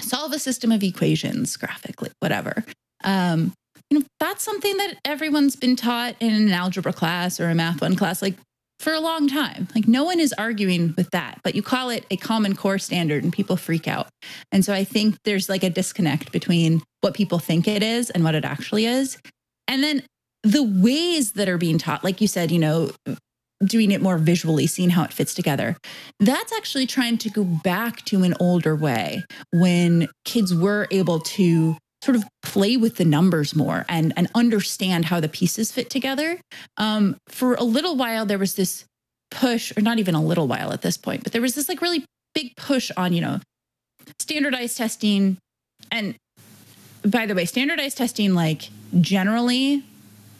solve a system of equations graphically, whatever. You know, that's something that everyone's been taught in an algebra class or a math one class, like for a long time. Like no one is arguing with that, but you call it a Common Core standard and people freak out. And so I think there's like a disconnect between what people think it is and what it actually is. And then the ways that are being taught, like you said, you know, doing it more visually, seeing how it fits together. That's actually trying to go back to an older way when kids were able to sort of play with the numbers more and understand how the pieces fit together. For a little while, there was this push, or not even a little while at this point, but there was this like really big push on, you know, standardized testing. And by the way, standardized testing, like generally,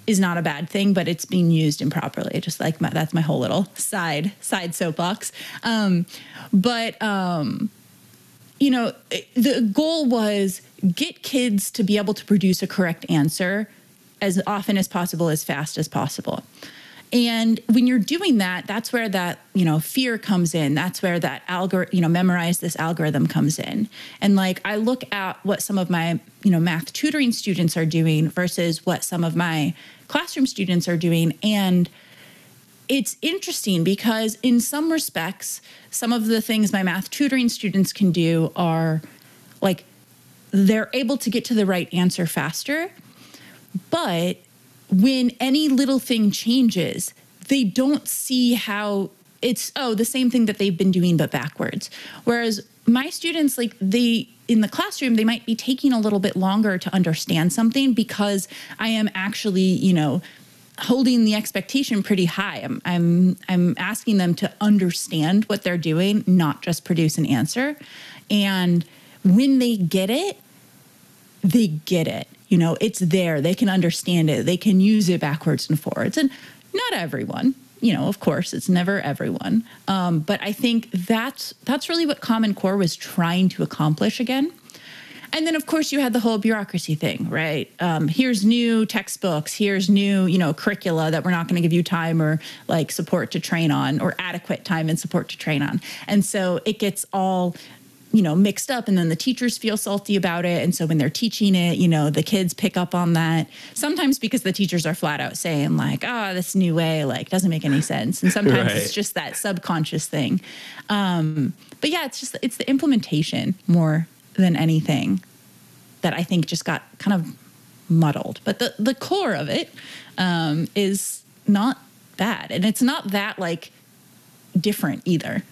is not a bad thing, but it's being used improperly. Just like that's my whole little side soapbox. You know, the goal was get kids to be able to produce a correct answer as often as possible, as fast as possible. And when you're doing that, that's where that, you know, fear comes in. That's where that you know, memorize this algorithm comes in. And like, I look at what some of my, you know, math tutoring students are doing versus what some of my classroom students are doing. And it's interesting because in some respects, some of the things my math tutoring students can do are like, they're able to get to the right answer faster. But when any little thing changes, they don't see how it's, oh, the same thing that they've been doing, but backwards. Whereas my students, like in the classroom, they might be taking a little bit longer to understand something because I am actually, you know, holding the expectation pretty high. I'm asking them to understand what they're doing, not just produce an answer. And when they get it, they get it. You know, it's there. They can understand it. They can use it backwards and forwards. And not everyone. You know, of course, it's never everyone. But I think that's really what Common Core was trying to accomplish again. And then, of course, you had the whole bureaucracy thing, right? Here's new textbooks. Here's new, you know, curricula that we're not going to give you time or like support to train on, or adequate time and support to train on. And so it gets all, you know, mixed up, and then the teachers feel salty about it. And so when they're teaching it, you know, the kids pick up on that sometimes because the teachers are flat out saying like, oh, this new way, like, doesn't make any sense. And sometimes it's just that subconscious thing. But yeah, it's the implementation more than anything that I think just got kind of muddled. But the core of it is not bad. And it's not that like different either.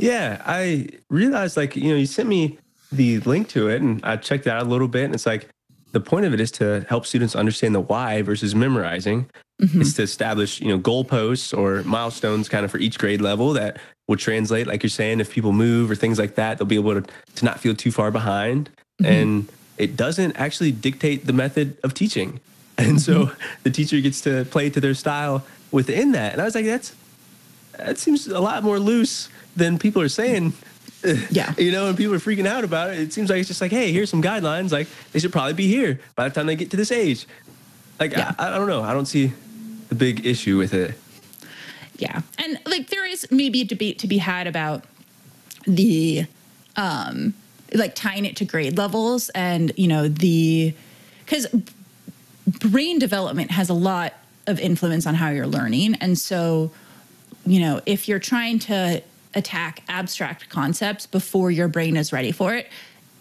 Yeah, I realized, like, you know, you sent me the link to it and I checked that out a little bit, and it's like, the point of it is to help students understand the why versus memorizing. Mm-hmm. It's to establish, you know, goalposts or milestones kind of for each grade level that will translate, like you're saying, if people move or things like that, they'll be able to not feel too far behind. Mm-hmm. And it doesn't actually dictate the method of teaching. And so the teacher gets to play to their style within that. And I was like, that seems a lot more loose than people are saying. Yeah, you know, and people are freaking out about it. It seems like it's just like, hey, here's some guidelines. Like, they should probably be here by the time they get to this age. Like, yeah. I don't know. I don't see the big issue with it. Yeah. And like, there is maybe a debate to be had about the, like, tying it to grade levels and, you know, because brain development has a lot of influence on how you're learning. And so, you know, if you're trying to attack abstract concepts before your brain is ready for it,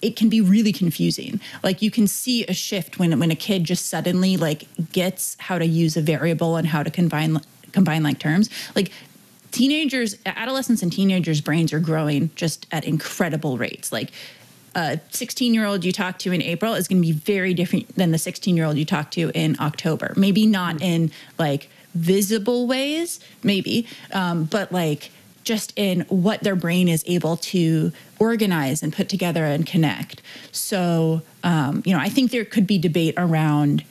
it can be really confusing. Like, you can see a shift when a kid just suddenly like gets how to use a variable and how to combine like terms. Like, adolescents and teenagers' brains are growing just at incredible rates. Like, a 16-year-old you talk to in April is going to be very different than the 16-year-old you talk to in October. Maybe not in like visible ways, maybe, but like, just in what their brain is able to organize and put together and connect. So, you know, I think there could be debate around,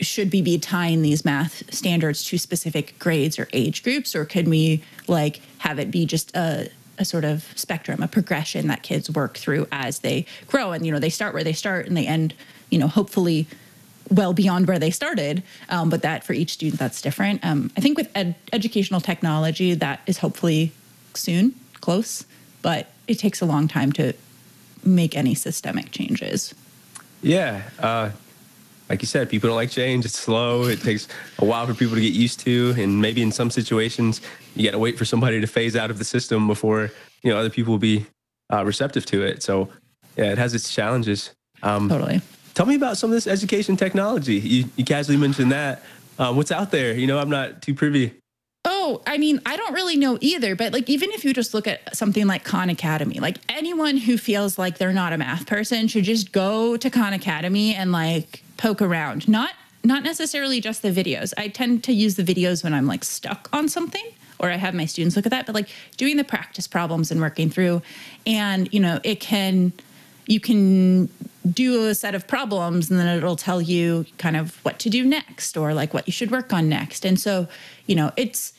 should we be tying these math standards to specific grades or age groups, or can we like have it be just a sort of spectrum, a progression that kids work through as they grow? And, you know, they start where they start and they end, you know, hopefully well beyond where they started, but that for each student, that's different. I think with educational technology, that is hopefully soon, close, but it takes a long time to make any systemic changes. Yeah, like you said, people don't like change, it's slow, it takes a while for people to get used to, and maybe in some situations, you gotta wait for somebody to phase out of the system before, you know, other people will be receptive to it. So yeah, it has its challenges. Totally. Tell me about some of this education technology. You casually mentioned that. What's out there? You know, I'm not too privy. Oh, I mean, I don't really know either. But like, even if you just look at something like Khan Academy, like, anyone who feels like they're not a math person should just go to Khan Academy and like poke around. Not necessarily just the videos. I tend to use the videos when I'm like stuck on something, or I have my students look at that. But like, doing the practice problems and working through, and, you know, you can do a set of problems and then it'll tell you kind of what to do next, or like what you should work on next. And so, you know, it's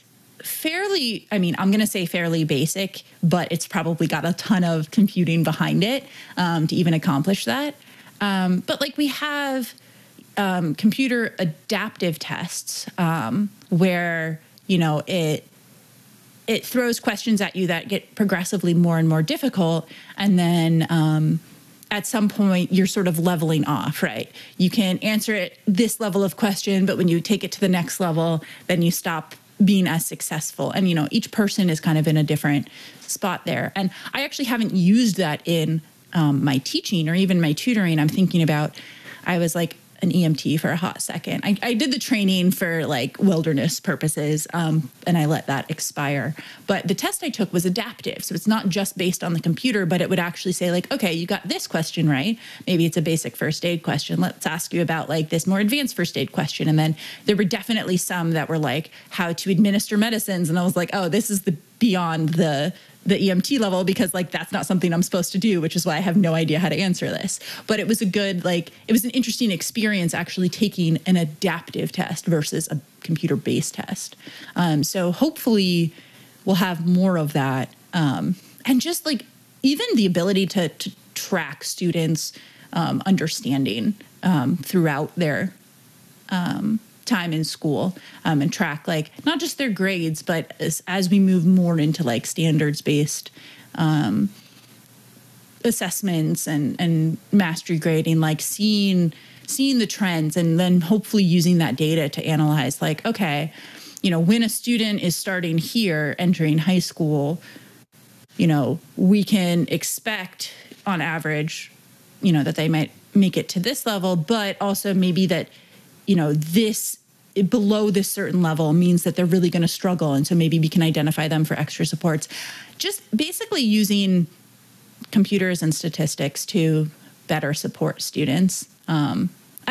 fairly, I mean, I'm going to say fairly basic, but it's probably got a ton of computing behind it to even accomplish that. But like, we have computer adaptive tests where, you know, it throws questions at you that get progressively more and more difficult. And then, at some point, you're sort of leveling off, right? You can answer it this level of question, but when you take it to the next level, then you stop being as successful. And, you know, each person is kind of in a different spot there. And I actually haven't used that in my teaching or even my tutoring. I'm thinking about, I was like an EMT for a hot second. I did the training for like wilderness purposes, and I let that expire. But the test I took was adaptive. So it's not just based on the computer, but it would actually say like, okay, you got this question right. Maybe it's a basic first aid question. Let's ask you about like this more advanced first aid question. And then there were definitely some that were like how to administer medicines. And I was like, oh, this is the beyond the EMT level, because like that's not something I'm supposed to do, which is why I have no idea how to answer this. But it was a good, like, it was an interesting experience actually taking an adaptive test versus a computer-based test. So hopefully we'll have more of that. And just like even the ability to track students' understanding throughout their time in school, and track like not just their grades, but as we move more into like standards-based assessments and mastery grading, like seeing the trends and then hopefully using that data to analyze like, okay, you know, when a student is starting here, entering high school, you know, we can expect on average, you know, that they might make it to this level, but also maybe that, you know, this below this certain level means that they're really going to struggle. And so maybe we can identify them for extra supports. Just basically using computers and statistics to better support students. I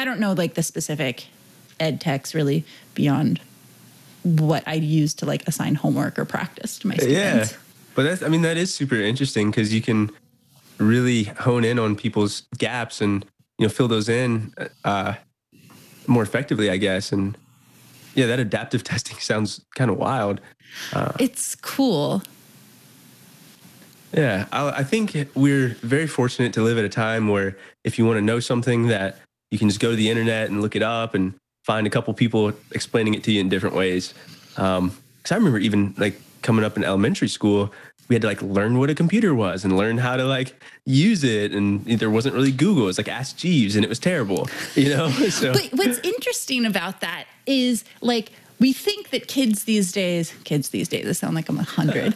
don't know like the specific ed techs really beyond what I use to like assign homework or practice to my students. Yeah, but that's, I mean, that is super interesting because you can really hone in on people's gaps and, you know, fill those in more effectively, I guess. And yeah, that adaptive testing sounds kind of wild. It's cool. Yeah, I think we're very fortunate to live at a time where if you want to know something, that you can just go to the internet and look it up and find a couple people explaining it to you in different ways. Because I remember even like coming up in elementary school, we had to like learn what a computer was and learn how to like use it. And there wasn't really Google. It's like Ask Jeeves and it was terrible, you know? So. But what's interesting about that is like, we think that kids these days, I sound like I'm 100.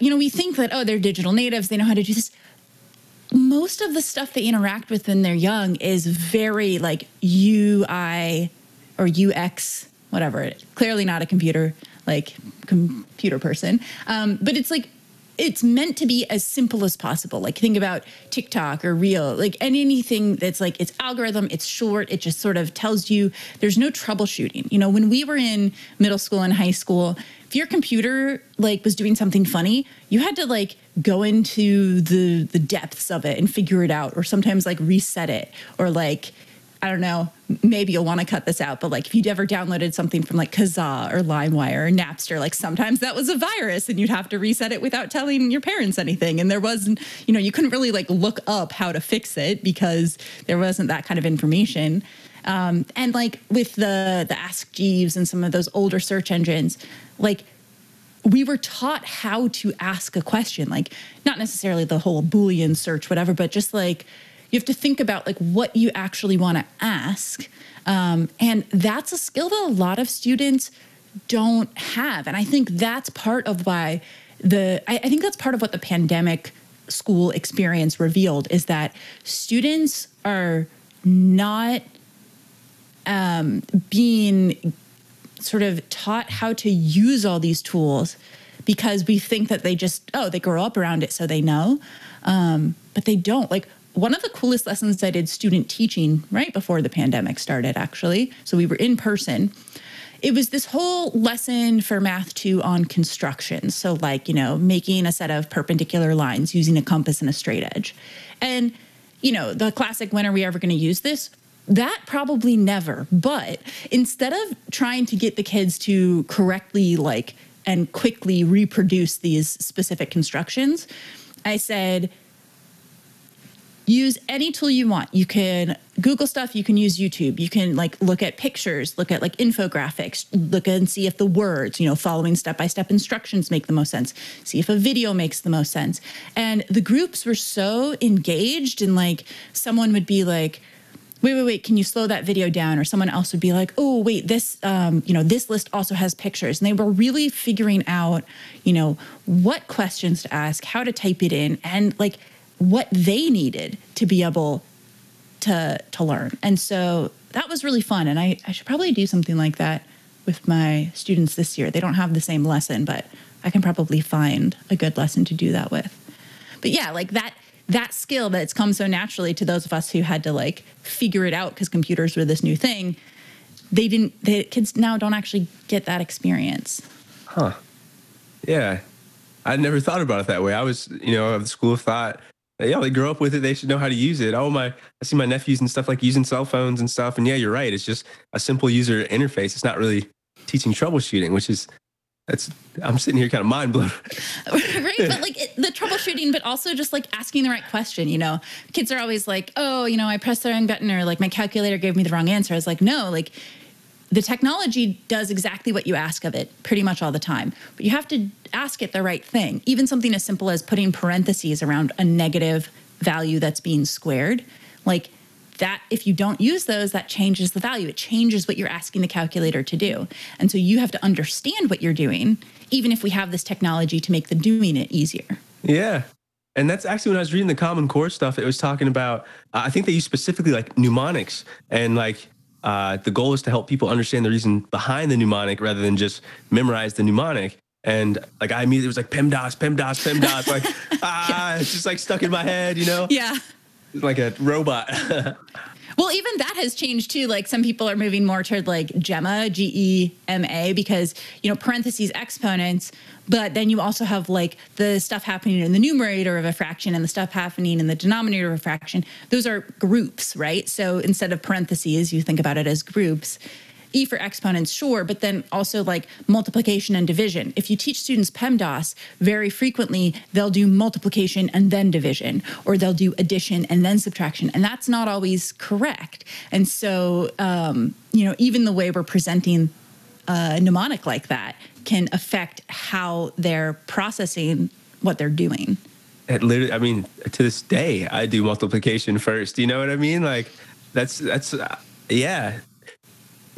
You know, we think that, oh, they're digital natives. They know how to do this. Most of the stuff they interact with when they're young is very like UI or UX, whatever. Clearly not a computer. Like computer person. But it's like, it's meant to be as simple as possible. Like think about TikTok or Reel, like anything that's like, it's algorithm, it's short, it just sort of tells you, there's no troubleshooting. You know, when we were in middle school and high school, if your computer like was doing something funny, you had to like go into the depths of it and figure it out, or sometimes like reset it, or like, I don't know, maybe you'll want to cut this out, but like if you'd ever downloaded something from like Kazaa or LimeWire or Napster, like sometimes that was a virus and you'd have to reset it without telling your parents anything. And there wasn't, you know, you couldn't really like look up how to fix it because there wasn't that kind of information. And like with the Ask Jeeves and some of those older search engines, like we were taught how to ask a question, like not necessarily the whole Boolean search, whatever, but just like, you have to think about like what you actually want to ask. And that's a skill that a lot of students don't have. And I think that's part of why I think that's part of what the pandemic school experience revealed, is that students are not being sort of taught how to use all these tools because we think that they just, oh, they grow up around it, so they know. But they don't. Like, one of the coolest lessons I did student teaching right before the pandemic started, actually. So we were in person. It was this whole lesson for Math 2 on construction. So like, you know, making a set of perpendicular lines using a compass and a straight edge. And, you know, the classic, when are we ever going to use this? That probably never. But instead of trying to get the kids to correctly like and quickly reproduce these specific constructions, I said, use any tool you want. You can Google stuff, you can use YouTube, you can like look at pictures, look at like infographics, look and see if the words, you know, following step-by-step instructions make the most sense, see if a video makes the most sense. And the groups were so engaged, and like someone would be like, wait, can you slow that video down? Or someone else would be like, oh, wait, this, you know, this list also has pictures. And they were really figuring out, you know, what questions to ask, how to type it in, and like what they needed to be able to learn. And so that was really fun. And I should probably do something like that with my students this year. They don't have the same lesson, but I can probably find a good lesson to do that with. But yeah, like that skill that's come so naturally to those of us who had to like figure it out because computers were this new thing, kids now don't actually get that experience. Huh. Yeah. I never thought about it that way. I was, of the school of thought, yeah, they grew up with it. They should know how to use it. Oh, I see my nephews and stuff like using cell phones and stuff. And yeah, you're right. It's just a simple user interface. It's not really teaching troubleshooting, I'm sitting here kind of mind blown. Right. But like the troubleshooting, but also just like asking the right question, kids are always like, oh, I pressed the wrong button or like my calculator gave me the wrong answer. I was like, no, like the technology does exactly what you ask of it pretty much all the time, but you have to ask it the right thing. Even something as simple as putting parentheses around a negative value that's being squared, like that, if you don't use those, that changes the value. It changes what you're asking the calculator to do. And so you have to understand what you're doing, even if we have this technology to make the doing it easier. Yeah. And that's actually when I was reading the Common Core stuff, it was talking about, I think they use specifically like mnemonics and like the goal is to help people understand the reason behind the mnemonic rather than just memorize the mnemonic. And like, I immediately was like, PEMDAS, PEMDAS, PEMDAS, like, yeah. It's just like stuck in my head, Yeah. Like a robot. Well, even that has changed too. Like some people are moving more toward like GEMA, G-E-M-A, because, parentheses, exponents, but then you also have like the stuff happening in the numerator of a fraction and the stuff happening in the denominator of a fraction. Those are groups, right? So instead of parentheses, you think about it as groups. E for exponents, sure, but then also like multiplication and division. If you teach students PEMDAS, very frequently they'll do multiplication and then division, or they'll do addition and then subtraction, and that's not always correct. And so, even the way we're presenting a mnemonic like that can affect how they're processing what they're doing. It literally, I mean, to this day, I do multiplication first. You know what I mean? Like, that's yeah.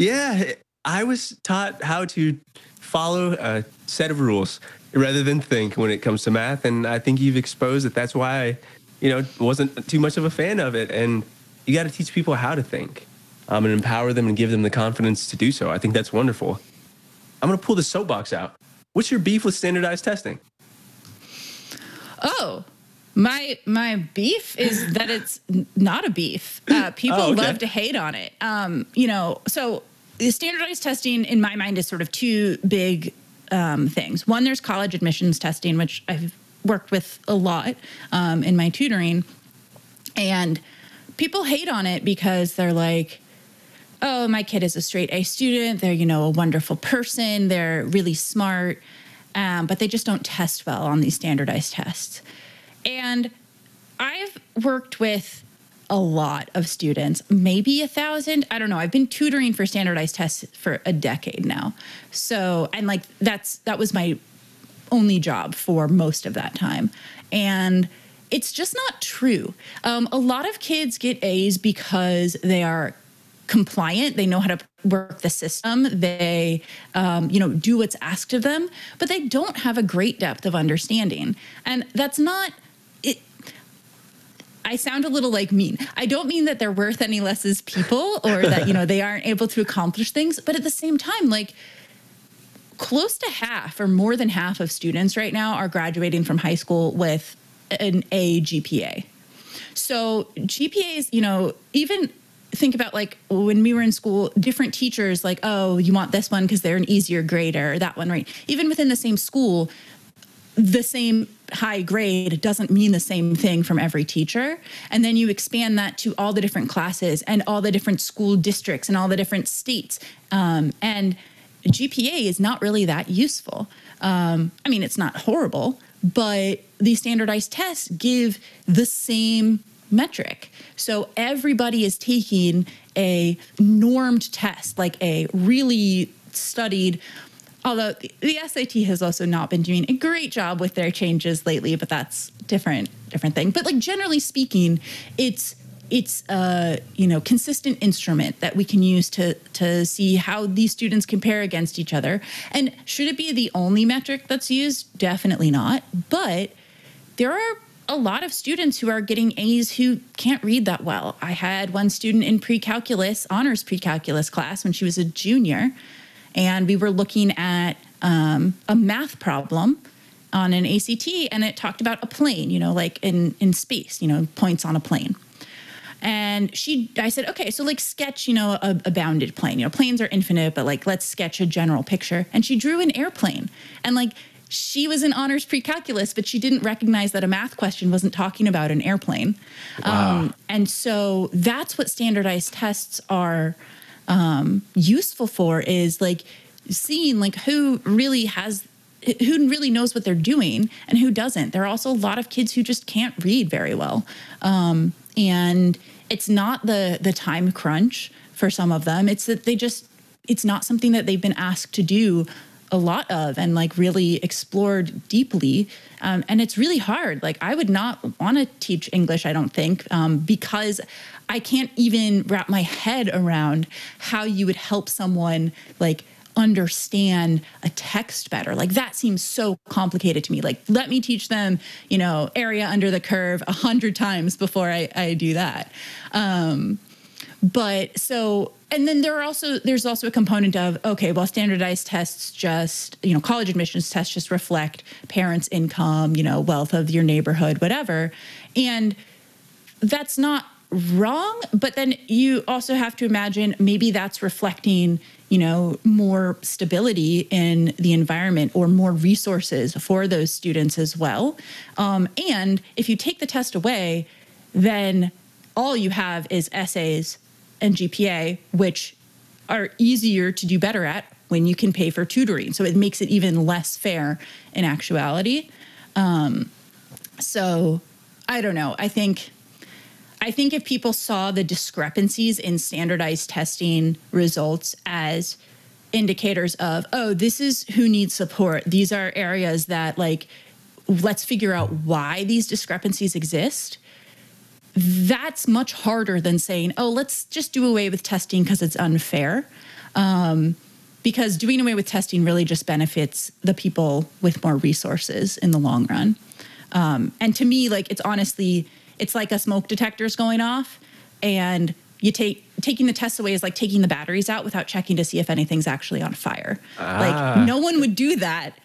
Yeah, I was taught how to follow a set of rules rather than think when it comes to math. And I think you've exposed that. That's why I, wasn't too much of a fan of it. And you got to teach people how to think and empower them and give them the confidence to do so. I think that's wonderful. I'm going to pull the soapbox out. What's your beef with standardized testing? Oh, my beef is that it's not a beef. People love to hate on it. So the standardized testing in my mind is sort of two big things. One, there's college admissions testing, which I've worked with a lot in my tutoring. And people hate on it because they're like, oh, my kid is a straight A student. They're, a wonderful person. They're really smart. But they just don't test well on these standardized tests. And I've worked with a lot of students, maybe 1,000. I don't know. I've been tutoring for standardized tests for a decade now. So, and like that was my only job for most of that time. And it's just not true. A lot of kids get A's because they are compliant. They know how to work the system. They, do what's asked of them, but they don't have a great depth of understanding. And that's not... I sound a little like mean. I don't mean that they're worth any less as people or that, they aren't able to accomplish things. But at the same time, like close to half or more than half of students right now are graduating from high school with an A GPA. So GPAs, even think about like when we were in school, different teachers like, oh, you want this one because they're an easier grader or that one, right? Even within the same school, the same high grade doesn't mean the same thing from every teacher. And then you expand that to all the different classes and all the different school districts and all the different states. And GPA is not really that useful. I mean, it's not horrible, but the standardized tests give the same metric. So everybody is taking a normed test, like a really studied, although the SAT has also not been doing a great job with their changes lately, but that's different thing. But like generally speaking, it's a consistent instrument that we can use to see how these students compare against each other. And should it be the only metric that's used? Definitely not. But there are a lot of students who are getting A's who can't read that well. I had one student in pre-calculus, honors pre-calculus class when she was a junior, and we were looking at a math problem on an ACT, and it talked about a plane, you know, like in space, you know, points on a plane. And I said, okay, so like sketch, you know, a bounded plane. You know, planes are infinite, but like let's sketch a general picture. And she drew an airplane. And like she was in honors pre-calculus, but she didn't recognize that a math question wasn't talking about an airplane. Wow. And so that's what standardized tests are useful for, is like seeing like who really knows what they're doing and who doesn't. There are also a lot of kids who just can't read very well. And it's not the time crunch for some of them. It's that it's not something that they've been asked to do a lot of and like really explored deeply. And it's really hard. Like I would not want to teach English, I don't think, because I can't even wrap my head around how you would help someone like understand a text better. Like that seems so complicated to me. Like let me teach them, you know, area under the curve 100 times before I do that. But so, and then there's also a component of, okay, well, standardized tests just, you know, college admissions tests just reflect parents' income, you know, wealth of your neighborhood, whatever. And that's not wrong, but then you also have to imagine maybe that's reflecting, you know, more stability in the environment or more resources for those students as well. And if you take the test away, then all you have is essays and GPA, which are easier to do better at when you can pay for tutoring. So it makes it even less fair in actuality. So I don't know. I think if people saw the discrepancies in standardized testing results as indicators of, oh, this is who needs support, these are areas that, like, let's figure out why these discrepancies exist, that's much harder than saying, oh, let's just do away with testing because it's unfair. Because doing away with testing really just benefits the people with more resources in the long run. And to me, like, it's honestly... it's like a smoke detector's going off, and you taking the tests away is like taking the batteries out without checking to see if anything's actually on fire. Ah. Like no one would do that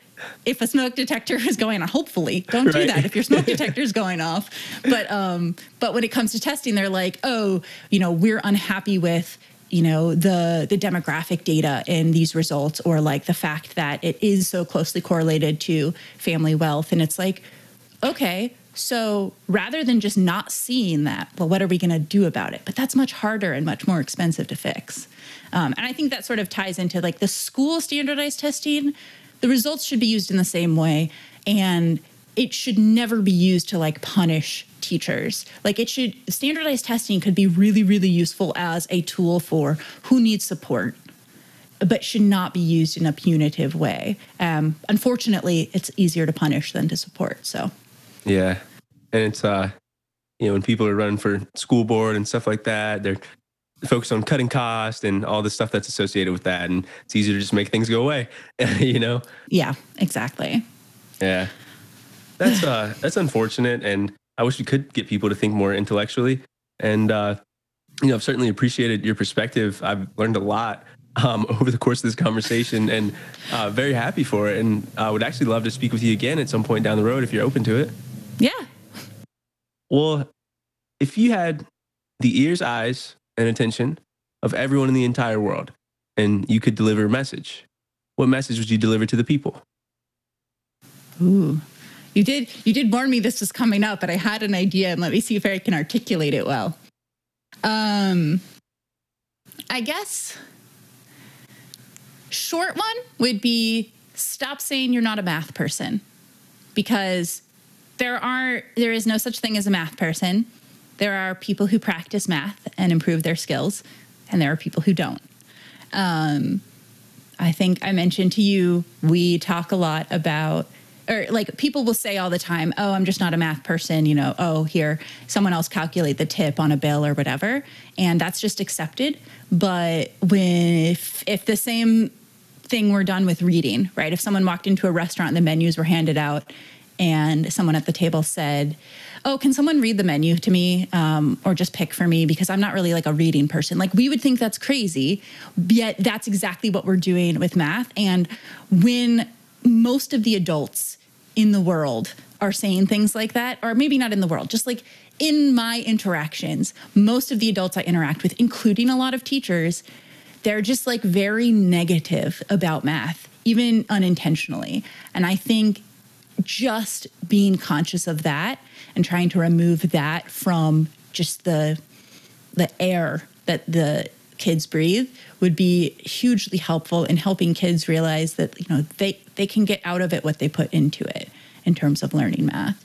if a smoke detector is going on. Hopefully, don't do that if your smoke detector's going off. But when it comes to testing, they're like, oh, you know, we're unhappy with, you know, the demographic data in these results, or like the fact that it is so closely correlated to family wealth, and it's like, okay. So rather than just not seeing that, well, what are we going to do about it? But that's much harder and much more expensive to fix. And I think that sort of ties into like the school standardized testing. The results should be used in the same way. And it should never be used to like punish teachers. Like standardized testing could be really, really useful as a tool for who needs support, but should not be used in a punitive way. Unfortunately, it's easier to punish than to support. So. Yeah. And it's, you know, when people are running for school board and stuff like that, they're focused on cutting costs and all the stuff that's associated with that. And it's easier to just make things go away, you know? Yeah, exactly. Yeah. That's unfortunate. And I wish we could get people to think more intellectually. And, you know, I've certainly appreciated your perspective. I've learned a lot over the course of this conversation, and very happy for it. And I would actually love to speak with you again at some point down the road if you're open to it. Yeah. Well, if you had the ears, eyes, and attention of everyone in the entire world, and you could deliver a message, what message would you deliver to the people? Ooh, you did warn me this was coming up, but I had an idea, and let me see if I can articulate it well. I guess short one would be, stop saying you're not a math person, because there is no such thing as a math person. There are people who practice math and improve their skills, and there are people who don't. I think I mentioned to you, we talk a lot about, or like people will say all the time, oh, I'm just not a math person, you know, oh, here, someone else calculate the tip on a bill or whatever. And that's just accepted. But if the same thing were done with reading, right? If someone walked into a restaurant and the menus were handed out and someone at the table said, oh, can someone read the menu to me or just pick for me, because I'm not really like a reading person. Like, we would think that's crazy, yet that's exactly what we're doing with math. And when most of the adults in the world are saying things like that, or maybe not in the world, just like in my interactions, most of the adults I interact with, including a lot of teachers, they're just like very negative about math, even unintentionally. And I think just being conscious of that and trying to remove that from just the air that the kids breathe would be hugely helpful in helping kids realize that, you know, they can get out of it what they put into it in terms of learning math.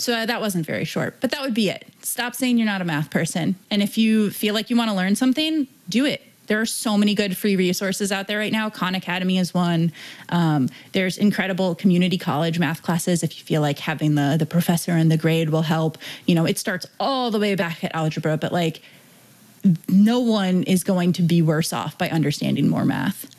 So that wasn't very short, but that would be it. Stop saying you're not a math person. And if you feel like you want to learn something, do it. There are so many good free resources out there right now. Khan Academy is one. There's incredible community college math classes. If you feel like having the professor and the grade will help, you know, it starts all the way back at algebra, but like no one is going to be worse off by understanding more math.